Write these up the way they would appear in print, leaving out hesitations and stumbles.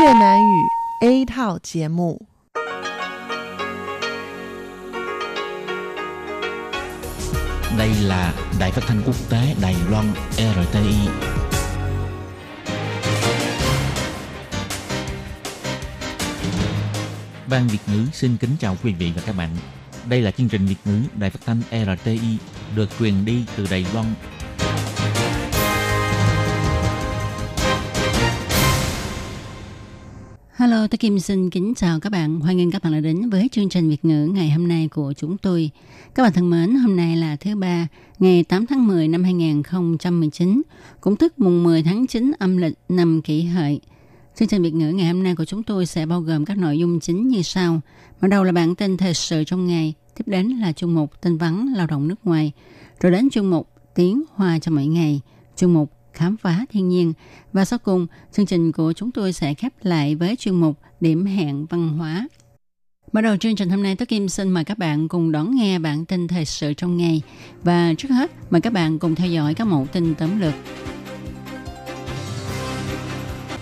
Việt Nam ngữ A thảo节目. Đây là Đài Phát thanh Quốc tế Đài Loan RTI. Ban Việt ngữ xin kính chào quý vị và các bạn. Đây là chương trình Việt ngữ Đài Phát thanh RTI được truyền đi từ Đài Loan. Hello, Tô Kim xin kính chào các bạn. Hoan nghênh các bạn đã đến với chương trình Việt ngữ ngày hôm nay của chúng tôi. Các bạn thân mến, hôm nay là thứ ba, ngày 8 tháng 10 năm 2019, cũng tức mùng 10 tháng 9 âm lịch năm Kỷ Hợi. Chương trình Việt ngữ ngày hôm nay của chúng tôi sẽ bao gồm các nội dung chính như sau. Mở đầu là bản tin thời sự trong ngày, tiếp đến là chuyên mục tin vắn lao động nước ngoài, rồi đến chuyên mục tiếng Hoa cho mỗi ngày, chuyên mục khám phá thiên nhiên. Và sau cùng, chương trình của chúng tôi sẽ khép lại với chuyên mục điểm hẹn văn hóa. Bắt đầu chương trình hôm nay, Tố Kim xin mời các bạn cùng đón nghe bản tin thời sự trong ngày. Và trước hết, mời các bạn cùng theo dõi các mẫu tin tóm lược.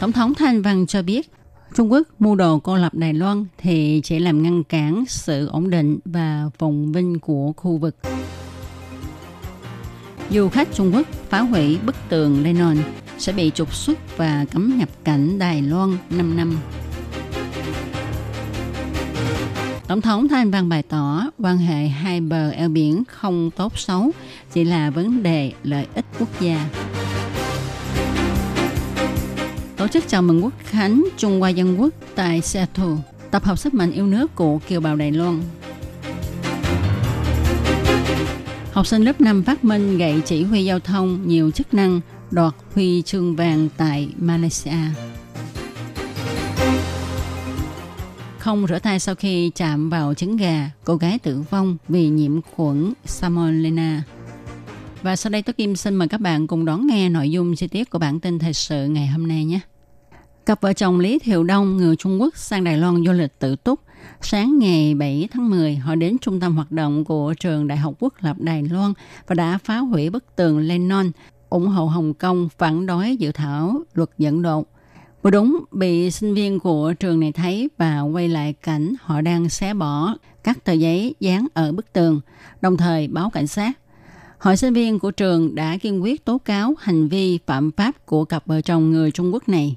Tổng thống Thanh Văn cho biết, Trung Quốc mưu đồ cô lập Đài Loan thì chỉ làm ngăn cản sự ổn định và phồn vinh của khu vực. Du khách Trung Quốc phá hủy bức tường Manon sẽ bị trục xuất và cấm nhập cảnh Đài Loan 5 năm. Tổng thống Thái Anh Văn bày tỏ quan hệ hai bờ eo biển không tốt xấu, chỉ là vấn đề lợi ích quốc gia. Tổ chức chào mừng Quốc khánh Trung Hoa Dân Quốc tại Seattle, tập hợp sức mạnh yêu nước của kiều bào Đài Loan. Học sinh lớp 5 phát minh gậy chỉ huy giao thông nhiều chức năng, đoạt huy chương vàng tại Malaysia. Không rửa tay sau khi chạm vào trứng gà, cô gái tử vong vì nhiễm khuẩn Salmonella. Và sau đây Tố Kim xin mời các bạn cùng đón nghe nội dung chi tiết của bản tin thời sự ngày hôm nay nhé. Cặp vợ chồng Lý Thiểu Đông người Trung Quốc sang Đài Loan du lịch tự túc. Sáng ngày 7 tháng 10, họ đến trung tâm hoạt động của trường Đại học Quốc lập Đài Loan và đã phá hủy bức tường Manon, ủng hộ Hồng Kông phản đối dự thảo luật dẫn độ. Vừa đúng bị sinh viên của trường này thấy và quay lại cảnh họ đang xé bỏ các tờ giấy dán ở bức tường, đồng thời báo cảnh sát. Hội sinh viên của trường đã kiên quyết tố cáo hành vi phạm pháp của cặp vợ chồng người Trung Quốc này.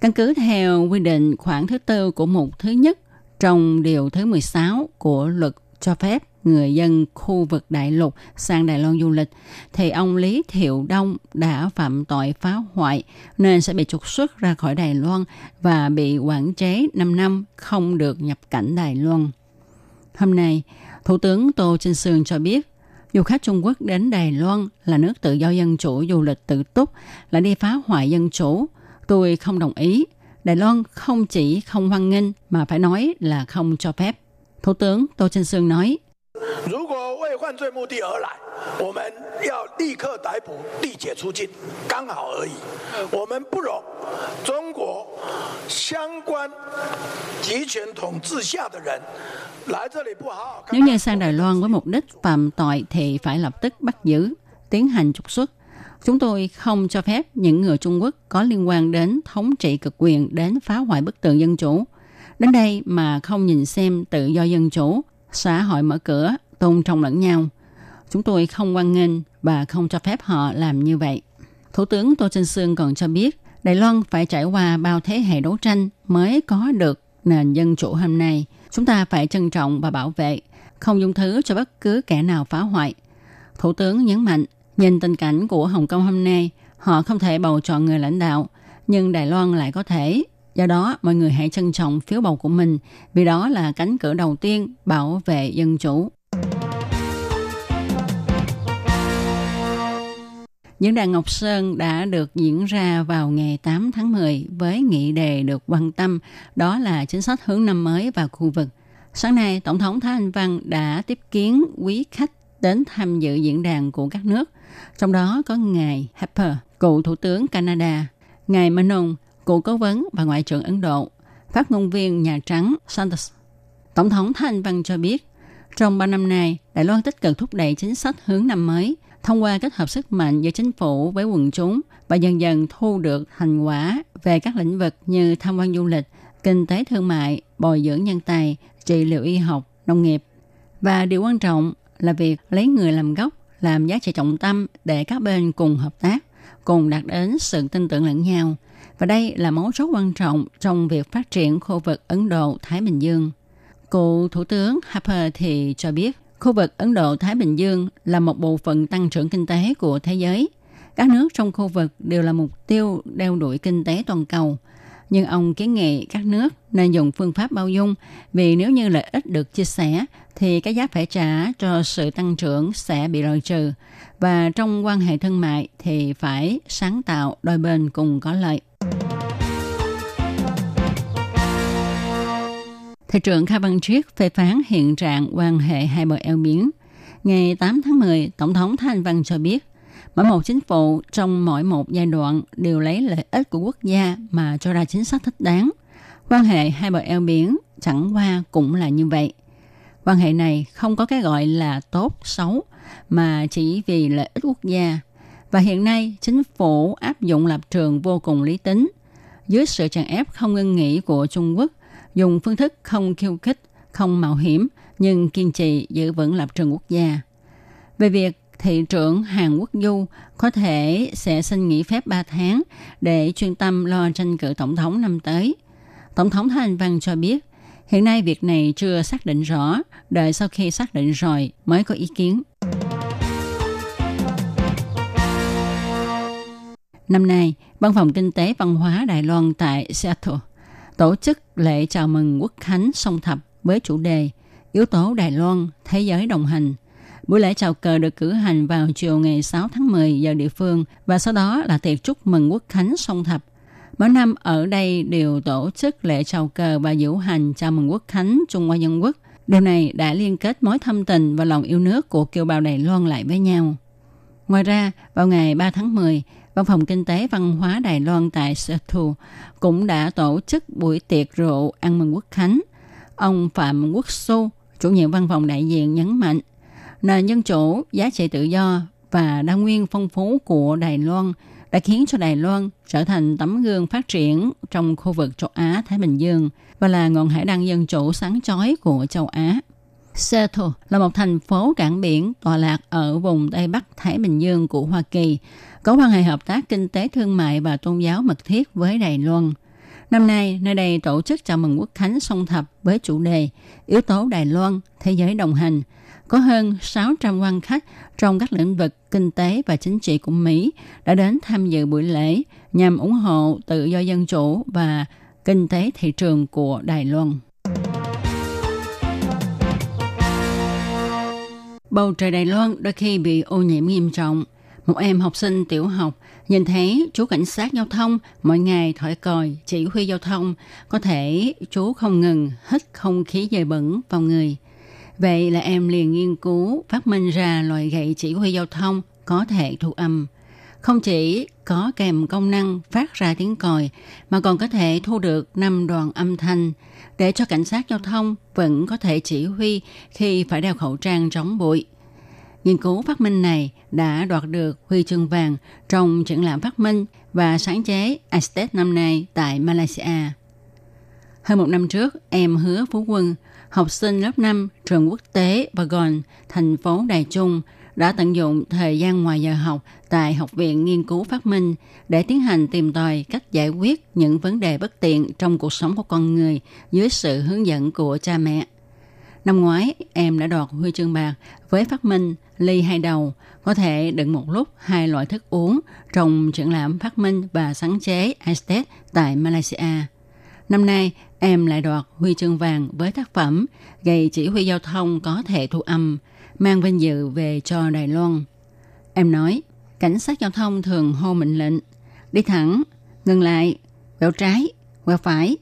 Căn cứ theo quy định khoản thứ 4 của mục thứ nhất trong điều thứ 16 của luật cho phép người dân khu vực đại lục sang Đài Loan du lịch, thì ông Lý Thiệu Đông đã phạm tội phá hoại nên sẽ bị trục xuất ra khỏi Đài Loan và bị quản chế 5 năm không được nhập cảnh Đài Loan. Hôm nay, Thủ tướng Tô Trinh Sương cho biết, du khách Trung Quốc đến Đài Loan là nước tự do dân chủ du lịch tự túc, là đi phá hoại dân chủ. Tôi không đồng ý. Đài Loan không chỉ không hoan nghênh mà phải nói là không cho phép. Thủ tướng Tô Trinh Sương nói, nếu như sang Đài Loan với mục đích phạm tội thì phải lập tức bắt giữ, tiến hành trục xuất. Chúng tôi không cho phép những người Trung Quốc có liên quan đến thống trị cực quyền đến phá hoại bức tường dân chủ. Đến đây mà không nhìn xem tự do dân chủ, xã hội mở cửa, tôn trọng lẫn nhau. Chúng tôi không hoan nghênh và không cho phép họ làm như vậy. Thủ tướng Tô Trinh Sương còn cho biết, Đài Loan phải trải qua bao thế hệ đấu tranh mới có được nền dân chủ hôm nay. Chúng ta phải trân trọng và bảo vệ, không dung thứ cho bất cứ kẻ nào phá hoại. Thủ tướng nhấn mạnh, nhìn tình cảnh của Hồng Kông hôm nay, họ không thể bầu chọn người lãnh đạo, nhưng Đài Loan lại có thể. Do đó, mọi người hãy trân trọng phiếu bầu của mình, vì đó là cánh cửa đầu tiên bảo vệ dân chủ. Diễn đàn Ngọc Sơn đã được diễn ra vào ngày 8 tháng 10 với nghị đề được quan tâm, đó là chính sách hướng năm mới và khu vực. Sáng nay, Tổng thống Thái Anh Văn đã tiếp kiến quý khách đến tham dự diễn đàn của các nước. Trong đó có ngài Harper, cựu thủ tướng Canada, ngài Manon, cựu cố vấn và ngoại trưởng Ấn Độ, phát ngôn viên Nhà Trắng Sanders. Tổng thống Thái Anh Văn cho biết, trong 3 năm nay, Đài Loan tích cực thúc đẩy chính sách hướng năm mới, thông qua kết hợp sức mạnh giữa chính phủ với quần chúng và dần dần thu được thành quả về các lĩnh vực như tham quan du lịch, kinh tế thương mại, bồi dưỡng nhân tài, trị liệu y học, nông nghiệp. Và điều quan trọng là việc lấy người làm gốc, làm giá trị trọng tâm để các bên cùng hợp tác, cùng đạt đến sự tin tưởng lẫn nhau. Và đây là mấu chốt quan trọng trong việc phát triển khu vực Ấn Độ-Thái Bình Dương. Cựu Thủ tướng Harper thì cho biết, khu vực Ấn Độ-Thái Bình Dương là một bộ phận tăng trưởng kinh tế của thế giới. Các nước trong khu vực đều là mục tiêu đeo đuổi kinh tế toàn cầu. Nhưng ông kiến nghị các nước nên dùng phương pháp bao dung, vì nếu như lợi ích được chia sẻ, thì cái giá phải trả cho sự tăng trưởng sẽ bị loại trừ. Và trong quan hệ thương mại thì phải sáng tạo, đôi bên cùng có lợi. Thị trưởng Kha Văn Triết phê phán hiện trạng quan hệ hai bờ eo biển. Ngày 8 tháng 10, Tổng thống Thái Anh Văn cho biết, mỗi một chính phủ trong mỗi một giai đoạn đều lấy lợi ích của quốc gia mà cho ra chính sách thích đáng. Quan hệ hai bờ eo biển chẳng qua cũng là như vậy. Quan hệ này không có cái gọi là tốt, xấu, mà chỉ vì lợi ích quốc gia. Và hiện nay, chính phủ áp dụng lập trường vô cùng lý tính. Dưới sự chèn ép không ngưng nghỉ của Trung Quốc, dùng phương thức không khiêu khích, không mạo hiểm, nhưng kiên trì giữ vững lập trường quốc gia. Về việc thị trưởng Hàn Quốc Du có thể sẽ xin nghỉ phép 3 tháng để chuyên tâm lo tranh cử tổng thống năm tới, Tổng thống Thái Anh Văn cho biết, hiện nay việc này chưa xác định rõ, đợi sau khi xác định rồi mới có ý kiến. Năm nay, Văn phòng Kinh tế Văn hóa Đài Loan tại Seattle tổ chức lễ chào mừng Quốc khánh Song Thập với chủ đề Yếu tố Đài Loan, Thế giới đồng hành. Buổi lễ chào cờ được cử hành vào chiều ngày 6 tháng 10 giờ địa phương và sau đó là tiệc chúc mừng Quốc khánh Song Thập. Mỗi năm ở đây đều tổ chức lễ chào cờ và diễu hành chào mừng Quốc khánh Trung Hoa Dân Quốc. Điều này đã liên kết mối thâm tình và lòng yêu nước của kiều bào Đài Loan lại với nhau. Ngoài ra, vào ngày 3 tháng 10, Văn phòng Kinh tế Văn hóa Đài Loan tại Seattle cũng đã tổ chức buổi tiệc rượu ăn mừng Quốc khánh. Ông Phạm Quốc Xu, chủ nhiệm văn phòng đại diện nhấn mạnh, nền dân chủ, giá trị tự do và đa nguyên phong phú của Đài Loan đã khiến cho Đài Loan trở thành tấm gương phát triển trong khu vực châu Á-Thái Bình Dương và là ngọn hải đăng dân chủ sáng chói của châu Á. Seattle là một thành phố cảng biển tọa lạc ở vùng Tây Bắc Thái Bình Dương của Hoa Kỳ, có quan hệ hợp tác kinh tế thương mại và tôn giáo mật thiết với Đài Loan. Năm nay, nơi đây tổ chức chào mừng Quốc khánh Song Thập với chủ đề Yếu tố Đài Loan, Thế giới đồng hành. Có hơn 600 quan khách trong các lĩnh vực kinh tế và chính trị của Mỹ đã đến tham dự buổi lễ nhằm ủng hộ tự do dân chủ và kinh tế thị trường của Đài Loan. Bầu trời Đài Loan đôi khi bị ô nhiễm nghiêm trọng. Một em học sinh tiểu học nhìn thấy chú cảnh sát giao thông mỗi ngày thổi còi chỉ huy giao thông, có thể chú không ngừng hít không khí dơ bẩn vào người. Vậy là em liền nghiên cứu phát minh ra loại gậy chỉ huy giao thông có thể thu âm. Không chỉ có kèm công năng phát ra tiếng còi mà còn có thể thu được 5 đoạn âm thanh để cho cảnh sát giao thông vẫn có thể chỉ huy khi phải đeo khẩu trang chống bụi. Nghiên cứu phát minh này đã đoạt được huy chương vàng trong triển lãm phát minh và sáng chế ISTED năm nay tại Malaysia. Hơn một năm trước, em Hứa Phú Quân, học sinh lớp 5 trường quốc tế Vagon, thành phố Đài Trung, đã tận dụng thời gian ngoài giờ học tại Học viện Nghiên cứu Phát minh để tiến hành tìm tòi cách giải quyết những vấn đề bất tiện trong cuộc sống của con người dưới sự hướng dẫn của cha mẹ. Năm ngoái, em đã đoạt huy chương bạc với phát minh ly hai đầu, có thể đựng một lúc hai loại thức uống trong triển lãm phát minh và sáng chế ISTED tại Malaysia. Năm nay, em lại đoạt huy chương vàng với tác phẩm gậy chỉ huy giao thông có thể thu âm, mang vinh dự về cho Đài Loan. Em nói, cảnh sát giao thông thường hô mệnh lệnh, đi thẳng, ngừng lại, quẹo trái, quẹo phải.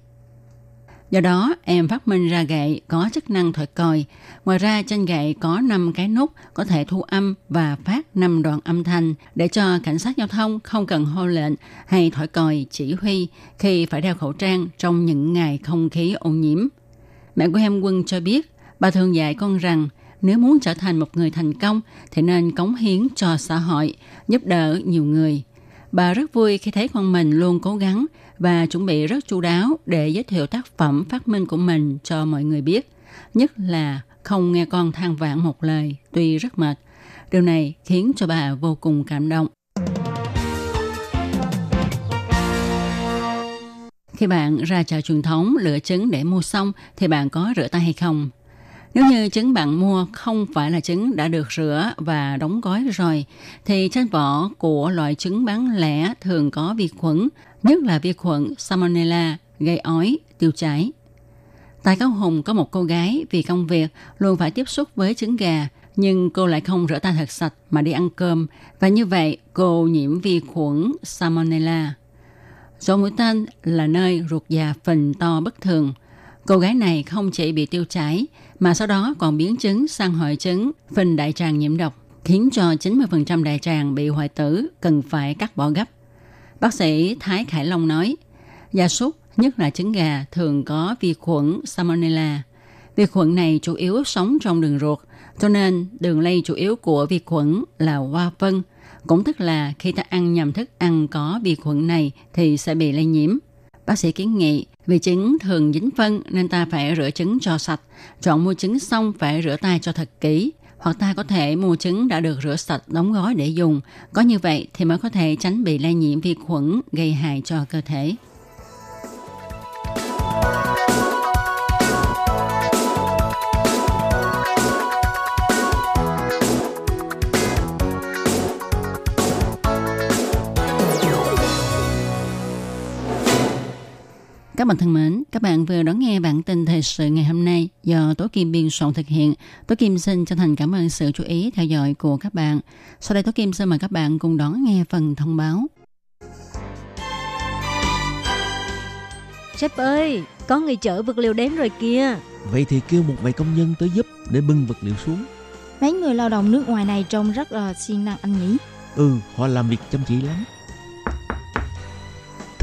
Do đó, em phát minh ra gậy có chức năng thổi còi. Ngoài ra, trên gậy có 5 cái nút có thể thu âm và phát 5 đoạn âm thanh để cho cảnh sát giao thông không cần hô lệnh hay thổi còi chỉ huy khi phải đeo khẩu trang trong những ngày không khí ô nhiễm. Mẹ của em Quân cho biết, bà thường dạy con rằng Nếu muốn trở thành một người thành công thì nên cống hiến cho xã hội, giúp đỡ nhiều người. Bà rất vui khi thấy con mình luôn cố gắng và chuẩn bị rất chu đáo để giới thiệu tác phẩm phát minh của mình cho mọi người biết. Nhất là không nghe con than vãn một lời tuy rất mệt. Điều này khiến cho bà vô cùng cảm động. Khi bạn ra chợ truyền thống lựa trứng để mua xong thì bạn có rửa tay hay không? Nếu như trứng bạn mua không phải là trứng đã được rửa và đóng gói rồi, thì trên vỏ của loại trứng bán lẻ thường có vi khuẩn, nhất là vi khuẩn Salmonella gây ói, tiêu chảy. Tại Cao Hùng có một cô gái vì công việc luôn phải tiếp xúc với trứng gà, nhưng cô lại không rửa tay thật sạch mà đi ăn cơm, và như vậy cô nhiễm vi khuẩn Salmonella. Chỗ mũi tên là nơi ruột già phình to bất thường. Cô gái này không chỉ bị tiêu chảy, mà sau đó còn biến chứng sang hội chứng phình đại tràng nhiễm độc, khiến cho 90% đại tràng bị hoại tử cần phải cắt bỏ gấp. Bác sĩ Thái Khải Long nói, gia súc, nhất là trứng gà, thường có vi khuẩn Salmonella. Vi khuẩn này chủ yếu sống trong đường ruột, cho nên đường lây chủ yếu của vi khuẩn là qua phân, cũng tức là khi ta ăn nhầm thức ăn có vi khuẩn này thì sẽ bị lây nhiễm. Bác sĩ kiến nghị vì trứng thường dính phân nên ta phải rửa trứng cho sạch. Chọn mua trứng xong phải rửa tay cho thật kỹ, hoặc ta có thể mua trứng đã được rửa sạch đóng gói để dùng. Có như vậy thì mới có thể tránh bị lây nhiễm vi khuẩn gây hại cho cơ thể. Các bạn thân mến, các bạn vừa đón nghe bản tin thời sự ngày hôm nay do Tố Kim biên soạn thực hiện. Tố Kim xin chân thành cảm ơn sự chú ý theo dõi của các bạn. Sau đây Tố Kim xin mời các bạn cùng đón nghe phần thông báo. Sếp ơi, có người chở vật liệu đến rồi kìa. Vậy thì kêu một vài công nhân tới giúp để bưng vật liệu xuống. Mấy người lao động nước ngoài này trông rất là siêng năng anh nhỉ? Ừ, họ làm việc chăm chỉ lắm.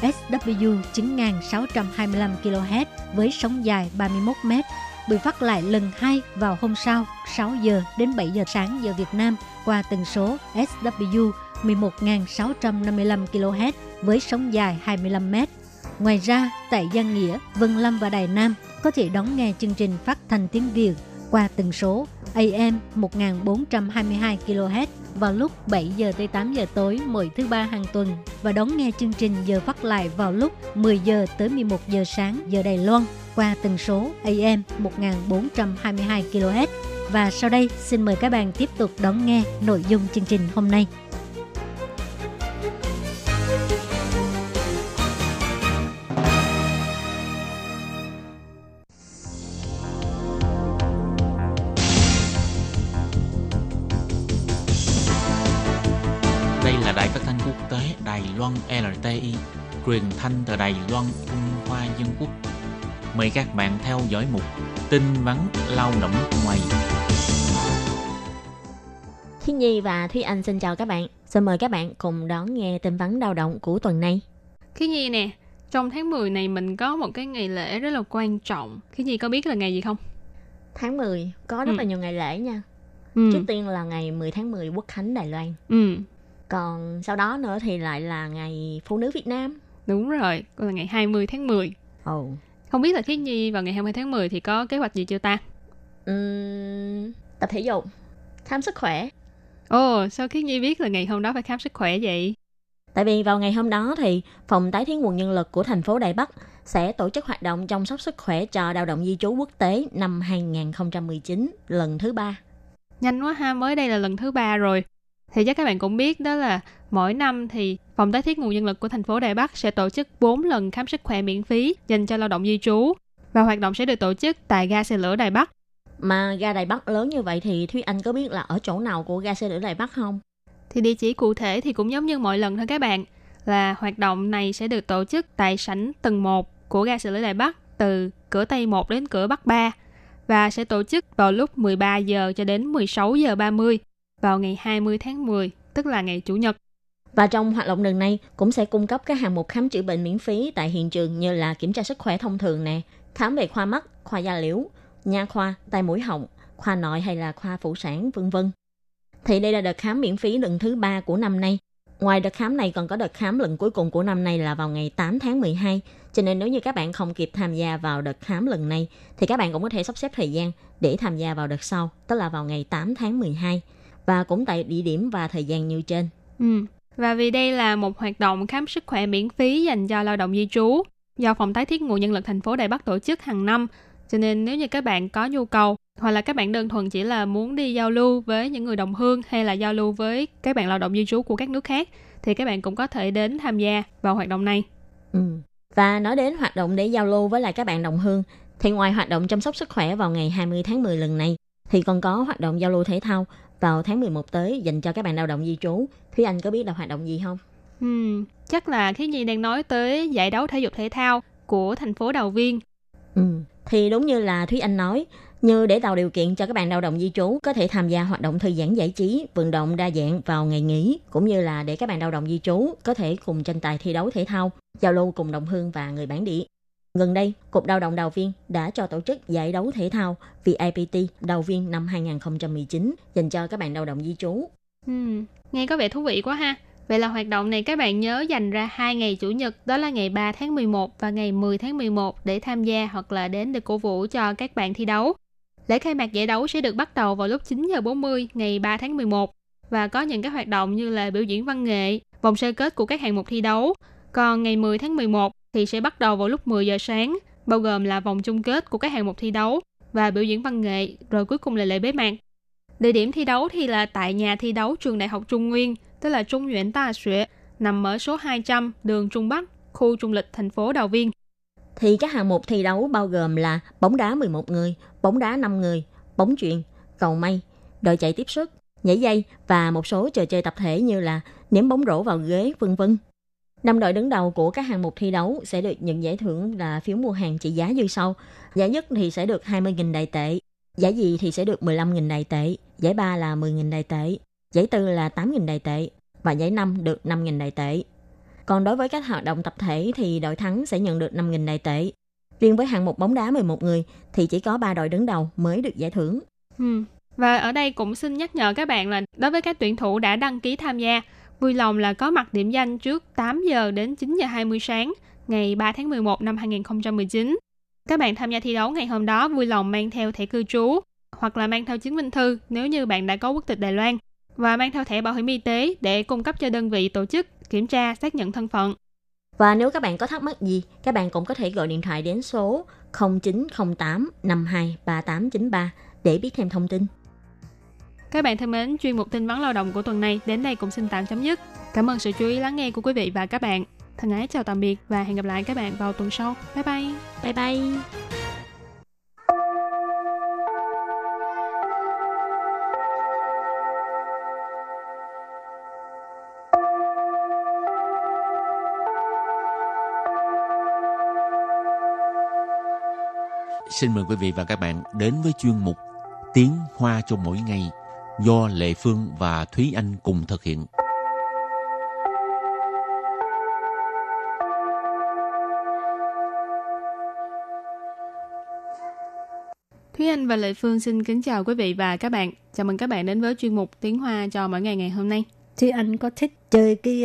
SW 9625 kHz với sóng dài 31 m. Buổi phát lại lần 2 vào hôm sau 6 giờ đến 7 giờ sáng giờ Việt Nam qua tần số SW 11655 kHz với sóng dài 25 m. Ngoài ra, tại Giang Nghĩa, Vân Lâm và Đài Nam có thể đón nghe chương trình phát thanh tiếng Việt qua tần số AM 1422 kHz vào lúc 7 giờ tới 8 giờ tối mỗi thứ ba hàng tuần, và đón nghe chương trình giờ phát lại vào lúc 10 giờ tới 11 giờ sáng giờ Đài Loan qua tần số AM 1422 kHz Và sau đây xin mời các bạn tiếp tục đón nghe nội dung chương trình hôm nay. Đây là Đài Phát thanh Quốc tế Đài Loan RTI, truyền thanh từ Đài Loan, Trung Hoa Dân Quốc. Mời các bạn theo dõi mục tin vắn lao động ngoài. Khiết Nhi và Thúy Anh xin chào các bạn. Xin mời các bạn cùng đón nghe tin vắn lao động của tuần này. Khiết Nhi nè, trong tháng 10 này mình có một cái ngày lễ rất là quan trọng. Khiết Nhi có biết là ngày gì không? Tháng 10 có rất là nhiều ngày lễ nha. Trước tiên là ngày 10 tháng 10 Quốc khánh Đài Loan. Còn sau đó nữa thì lại là ngày Phụ nữ Việt Nam. Đúng rồi, còn là ngày 20 tháng 10. Không biết là Khiết Nhi vào ngày 20 tháng 10 thì có kế hoạch gì chưa ta? Tập thể dục, khám sức khỏe. Ồ, sao Khiết Nhi biết là ngày hôm đó phải khám sức khỏe vậy? Tại vì vào ngày hôm đó thì Phòng Tái thiết nguồn nhân lực của thành phố Đài Bắc sẽ tổ chức hoạt động chăm sóc sức khỏe cho lao động di trú quốc tế năm 2019 lần thứ 3. Nhanh quá ha, mới đây là lần thứ 3 rồi. Thì chắc các bạn cũng biết đó là mỗi năm thì Phòng Tái thiết nguồn nhân lực của thành phố Đài Bắc sẽ tổ chức 4 lần khám sức khỏe miễn phí dành cho lao động di trú. Và hoạt động sẽ được tổ chức tại ga xe lửa Đài Bắc. Mà ga Đài Bắc lớn như vậy thì Thúy Anh có biết là ở chỗ nào của ga xe lửa Đài Bắc không? Thì địa chỉ cụ thể thì cũng giống như mọi lần thôi các bạn. Là hoạt động này sẽ được tổ chức tại sảnh tầng 1 của ga xe lửa Đài Bắc từ cửa Tây 1 đến cửa Bắc 3. Và sẽ tổ chức vào lúc 13 giờ cho đến 16 giờ 30. Vào ngày 20 tháng 10, tức là ngày Chủ nhật. Và trong hoạt động lần này cũng sẽ cung cấp các hạng mục khám chữa bệnh miễn phí tại hiện trường như là kiểm tra sức khỏe thông thường nè, khám về khoa mắt, khoa da liễu, nha khoa, tai mũi họng, khoa nội hay là khoa phụ sản v.v. Thì đây là đợt khám miễn phí lần thứ 3 của năm nay. Ngoài đợt khám này còn có đợt khám lần cuối cùng của năm nay là vào ngày 8 tháng 12. Cho nên nếu như các bạn không kịp tham gia vào đợt khám lần này thì các bạn cũng có thể sắp xếp thời gian để tham gia vào đợt sau, tức là vào ngày 8 tháng 12. Và cũng tại địa điểm và thời gian như trên. Và vì đây là một hoạt động khám sức khỏe miễn phí dành cho lao động di trú do Phòng Tái thiết nguồn nhân lực thành phố Đài Bắc tổ chức hàng năm, cho nên nếu như các bạn có nhu cầu hoặc là các bạn đơn thuần chỉ là muốn đi giao lưu với những người đồng hương hay là giao lưu với các bạn lao động di trú của các nước khác thì các bạn cũng có thể đến tham gia vào hoạt động này. Và nói đến hoạt động để giao lưu với lại các bạn đồng hương thì ngoài hoạt động chăm sóc sức khỏe vào ngày 20 tháng 10 lần này thì còn có hoạt động giao lưu thể thao vào tháng 11 tới dành cho các bạn lao động di trú. Thúy Anh có biết là hoạt động gì không? Chắc là Khiết Nhi đang nói tới giải đấu thể dục thể thao của thành phố Đào Viên. Thì đúng như là Thúy Anh nói, như để tạo điều kiện cho các bạn lao động di trú có thể tham gia hoạt động thư giãn giải trí, vận động đa dạng vào ngày nghỉ, cũng như là để các bạn lao động di trú có thể cùng tranh tài thi đấu thể thao, giao lưu cùng đồng hương và người bản địa. Gần đây, Cục Lao động Đào Viên đã cho tổ chức giải đấu thể thao VIPT Đào Viên năm 2019 dành cho các bạn lao động di trú. Nghe có vẻ thú vị quá ha. Vậy là hoạt động này các bạn nhớ dành ra 2 ngày Chủ nhật, đó là ngày 3 tháng 11 và ngày 10 tháng 11 để tham gia hoặc là đến để cổ vũ cho các bạn thi đấu. Lễ khai mạc giải đấu sẽ được bắt đầu vào lúc 9h40 ngày 3 tháng 11 và có những các hoạt động như là biểu diễn văn nghệ, vòng sơ kết của các hạng mục thi đấu. Còn ngày 10 tháng 11 thì sẽ bắt đầu vào lúc 10 giờ sáng, bao gồm là vòng chung kết của các hạng mục thi đấu và biểu diễn văn nghệ, rồi cuối cùng là lễ bế mạc. Địa điểm thi đấu thì là tại nhà thi đấu trường Đại học Trung Nguyên, tức là Trung Nguyễn Ta Suyệt, nằm ở số 200 đường Trung Bắc, khu Trung Lịch, thành phố Đào Viên. Thì các hạng mục thi đấu bao gồm là bóng đá 11 người, bóng đá 5 người, bóng chuyền, cầu mây, đội chạy tiếp sức, nhảy dây và một số trò chơi tập thể như là ném bóng rổ vào ghế, v.v. 5 đội đứng đầu của các hạng mục thi đấu sẽ được nhận giải thưởng là phiếu mua hàng trị giá như sau. Giải nhất thì sẽ được 20.000 Đài tệ, giải nhì thì sẽ được 15.000 Đài tệ, giải ba là 10.000 Đài tệ, giải tư là 8.000 Đài tệ và giải năm được 5.000 Đài tệ. Còn đối với các hoạt động tập thể thì đội thắng sẽ nhận được 5.000 Đài tệ. Riêng với hạng mục bóng đá 11 người thì chỉ có 3 đội đứng đầu mới được giải thưởng. Và ở đây cũng xin nhắc nhở các bạn là đối với các tuyển thủ đã đăng ký tham gia, vui lòng là có mặt điểm danh trước 8 giờ đến 9 giờ 20 sáng ngày 3 tháng 11 năm 2019. Các bạn tham gia thi đấu ngày hôm đó vui lòng mang theo thẻ cư trú hoặc là mang theo chứng minh thư nếu như bạn đã có quốc tịch Đài Loan và mang theo thẻ bảo hiểm y tế để cung cấp cho đơn vị tổ chức kiểm tra xác nhận thân phận. Và nếu các bạn có thắc mắc gì, các bạn cũng có thể gọi điện thoại đến số 0908 52 3893 để biết thêm thông tin. Các bạn thân mến, chuyên mục tin vắn lao động của tuần này đến đây cũng xin tạm chấm dứt. Cảm ơn sự chú ý lắng nghe của quý vị và các bạn. Thân ái chào tạm biệt và hẹn gặp lại các bạn vào tuần sau. Bye bye. Bye bye. Xin mời quý vị và các bạn đến với chuyên mục Tiếng Hoa cho mỗi ngày do Lệ Phương và Thúy Anh cùng thực hiện. Thúy Anh và Lệ Phương xin kính chào quý vị và các bạn. Chào mừng các bạn đến với chuyên mục Tiếng Hoa cho mỗi ngày ngày hôm nay. Thúy Anh có thích chơi cái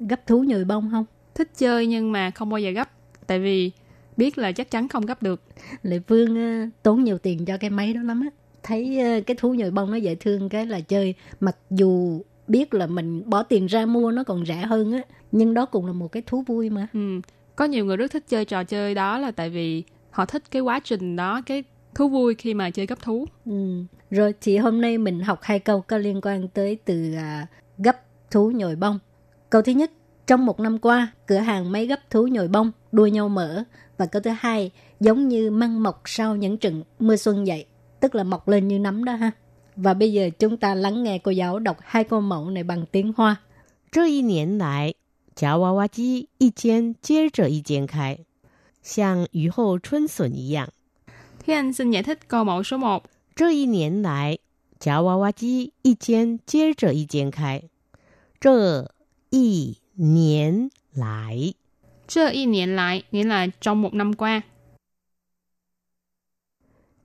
gấp thú nhồi bông không? Thích chơi nhưng mà không bao giờ gấp, tại vì biết là chắc chắn không gấp được. Lệ Phương tốn nhiều tiền cho cái máy đó lắm á. Thấy cái thú nhồi bông nó dễ thương cái là chơi. Mặc dù biết là mình bỏ tiền ra mua nó còn rẻ hơn á, nhưng đó cũng là một cái thú vui mà. Ừ. Có nhiều người rất thích chơi trò chơi đó là tại vì họ thích cái quá trình đó, cái thú vui khi mà chơi gấp thú. Ừ. Rồi thì hôm nay mình học hai câu có liên quan tới từ gấp thú nhồi bông. Câu thứ nhất, trong một năm qua, cửa hàng máy gấp thú nhồi bông đua nhau mở. Và câu thứ hai, giống như măng mọc sau những trận mưa xuân vậy, tức là mọc lên như nấm đó ha. Và bây giờ chúng ta lắng nghe cô giáo đọc hai câu mẫu này bằng tiếng Hoa. 这一年来，夹娃娃机一间接着一间开，像雨后春笋一样。 Thúy Anh xin giải thích câu mẫu số 1. 这一年来，夹娃娃机一间接着一间开。这一年来。 这一年来 nghĩa là trong một năm qua.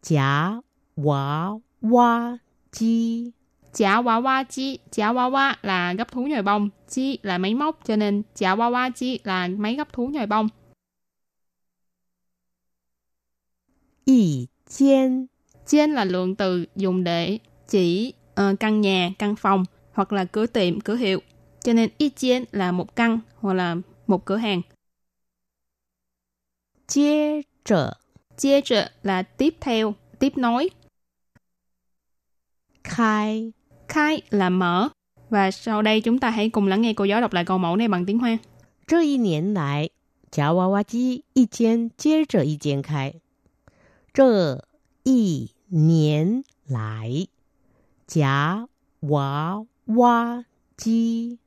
夹娃娃机 là gấp thú nhồi bông, chi là máy móc, cho nên giả wa wa chi là máy gấp thú nhồi bông. 一间 间 là lượng từ dùng để chỉ căn nhà, căn phòng hoặc là cửa tiệm, cửa hiệu, cho nên 一间 là một căn hoặc là một cửa hàng. 接着 là tiếp theo, tiếp nối. 开 là mở. Và sau đây chúng ta hãy cùng lắng nghe cô giáo đọc lại câu mẫu này bằng tiếng Hoa. 这一年来，夹娃娃机一间接着一间开。这一年来，夹娃娃机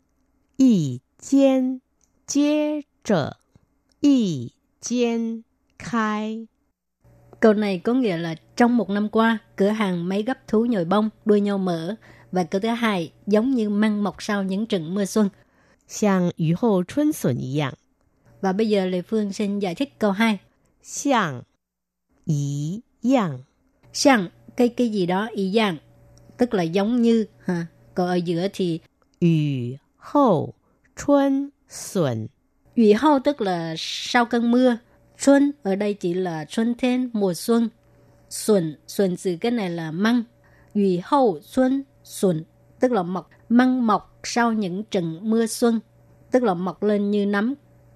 一间接着一间开。 Chiên khai. Câu này có nghĩa là trong một năm qua, cửa hàng máy gấp thú nhồi bông đua nhau mở. Và câu thứ hai, giống như măng mọc sau những trận mưa xuân. 像雨后春笋一样. Và bây giờ Lê Phương xin giải thích câu 2. 像一样. 像 cái gì đó, y dạng, tức là giống như ha. Còn ở giữa thì 雨后春笋. Ủy hậu tức là sau cơn mưa. Xuân ở đây chỉ là xuân thiên, mùa xuân. Xuân từ cái này là măng. Ủy hậu xuân tức là mọc. Măng mọc sau những trận mưa xuân, tức là mọc lên như nấm.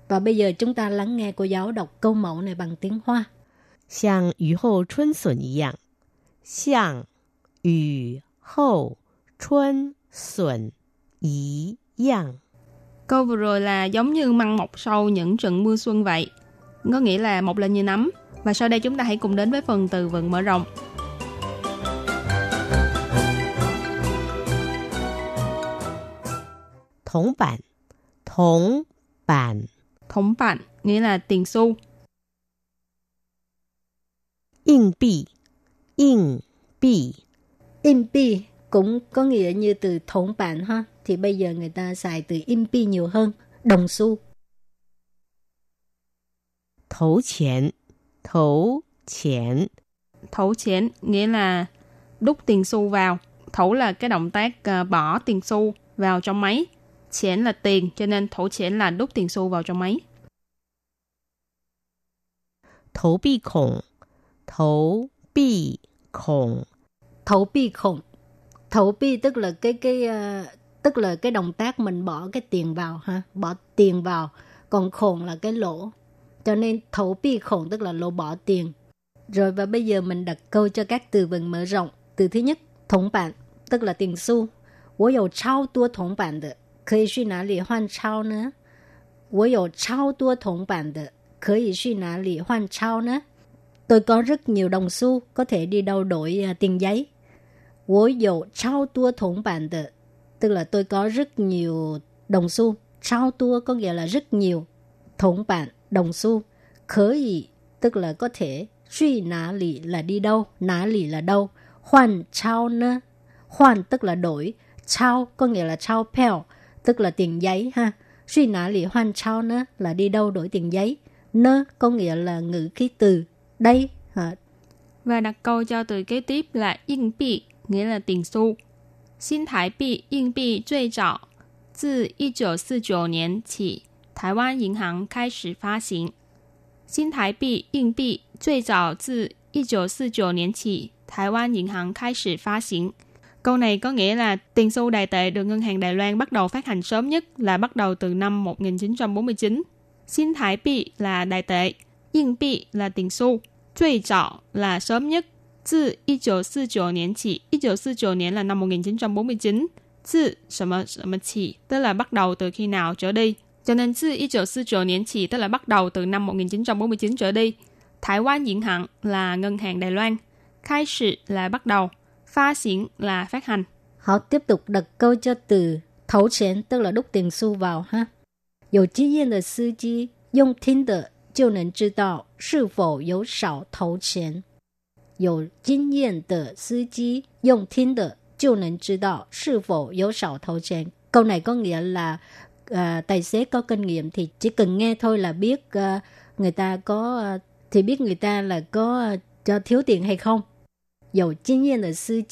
Và bây giờ chúng ta lắng nghe cô giáo đọc câu mẫu này bằng tiếng Hoa. 像雨后春笋一样. 像雨后春笋一样. Câu vừa rồi là giống như măng mọc sau những trận mưa xuân vậy, có nghĩa là mọc lên như nấm. Và sau đây chúng ta hãy cùng đến với phần từ vựng mở rộng. Thống bản nghĩa là tiền xu.硬币cũng có nghĩa như từ thống bản ha. Thì bây giờ người ta xài từ impi nhiều hơn, đồng xu. Thấu chén nghĩa là đút tiền xu vào. Thấu là cái động tác bỏ tiền xu vào trong máy. Chén là tiền, cho nên thấu chén là đút tiền xu vào trong máy. Thấu bi khổng. Thấu bi tức là cái động tác mình bỏ cái tiền vào ha, bỏ tiền vào, còn khổng là cái lỗ. Cho nên thấu bi khổng tức là lỗ bỏ tiền. Rồi và bây giờ mình đặt câu cho các từ vựng mở rộng. Từ thứ nhất, thống bản. tức là tiền xu. Tôi có chao tua thống bản de, có thể đi nào để hoàn chao nữa? Tôi có chao tua thống bản de, có thể đi nào để hoàn chao nữa? Tôi có rất nhiều đồng xu, có thể đi đâu đổi tiền giấy. Tôi có chao tua thống bản de, tức là tôi có rất nhiều đồng xu. Chao tua có nghĩa là rất nhiều, thống bản đồng xu, có thể tức là có thể, đi nào là đi đâu, nào là đâu, hoàn chao nữa. Hoàn tức là đổi, trao có nghĩa là trao pèo, tức là tiền giấy ha. Suy nã lì hoan trao nữa là đi đâu đổi tiền giấy. Nơ có nghĩa là ngữ khí từ đây. Hả? Và đặt câu cho từ kế tiếp là yên bị, nghĩa là tiền xu. Xin thái bị, yên bị最早自1949年起台湾银行开始发行。新台币硬币最早自1949年起台湾银行开始发行。Câu này có nghĩa là tiền xu đài tệ được Ngân hàng Đài Loan bắt đầu phát hành sớm nhất là bắt đầu từ năm 1949. Xin thái bị là đài tệ, yên bị là tiền xu, truy trọ là sớm nhất. Từ 1949 年起, 1949 年 là năm 1949, từ 什么 起, tức là bắt đầu từ khi nào trở đi. Cho nên từ 1949 年起, tức là bắt đầu từ năm 1949 trở đi. Thái Văn Ngân hàng là Ngân hàng Đài Loan, khai sự là bắt đầu. Phá xỉn là phát hành. Họ tiếp tục đặt câu cho từ thấu chén, tức là đúc tiền xu vào ha. Có kinh nghiệm de sư chi dùng thính de jiu nén zhi dao shi fou you shao thấu chén. Có kinh nghiệm de sư chi dùng thính de jiu nén zhi dao shi fou you shao thấu chén. Câu này có nghĩa là tài xế có kinh nghiệm thì chỉ cần nghe thôi là biết người ta có thì biết người ta là có cho thiếu tiền hay không. Có kinh nghiệm de sư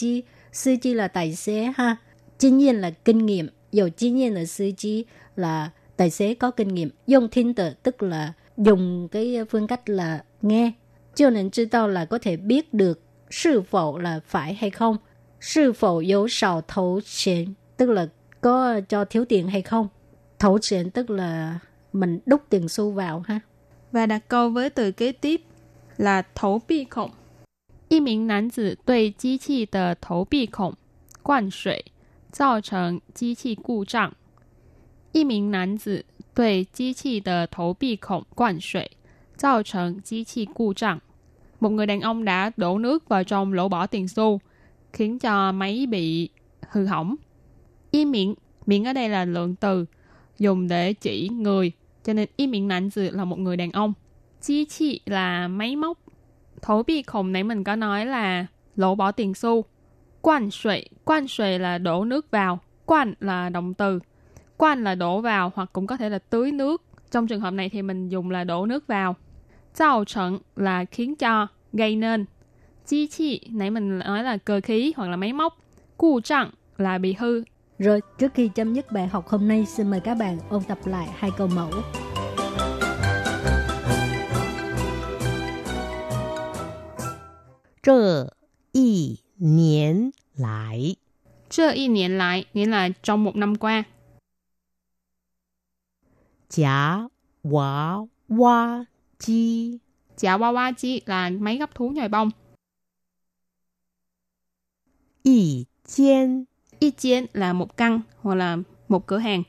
chi là tài xế ha. Kinh nghiệm là kinh nghiệm, có kinh nghiệm de sư chi là tài xế có kinh nghiệm. Dùng thính de tức là dùng cái phương cách là nghe. Cho nên chỉ đạo là có thể biết được sư phụ là phải hay không. Sư phụ yếu sào thấu tiền tức là có cho thiếu tiền hay không. Thấu tiền tức là mình đúc tiền xu vào ha. Và đặt câu với từ kế tiếp là thấu bi khổng. 一名男子对机器的投币孔灌水，造成机器故障。 Một người đàn ông đã đổ nước vào trong lỗ bỏ tiền xu, khiến cho máy bị hư hỏng. 一名, miệng ở đây là lượng từ, dùng để chỉ người, cho nên 一名男子 là một người đàn ông. 机器 là máy móc. Thổ bi khổng nãy mình có nói là lỗ bỏ tiền xu. Quan xuệ là đổ nước vào. Quan là động từ. Quan là đổ vào hoặc cũng có thể là tưới nước. Trong trường hợp này thì mình dùng là đổ nước vào. Giao trận là khiến cho, gây nên. Chi chi nãy mình nói là cơ khí hoặc là máy móc. Cu trận là bị hư. Rồi trước khi chấm dứt bài học hôm nay, xin mời các bạn ôn tập lại hai câu mẫu. 这一年来 这一年来 nghĩa là trong một năm qua. 夹娃娃机 夹娃娃机 là máy gấp thú nhồi bông. 一间 一间 là một căn hoặc là một cửa hàng.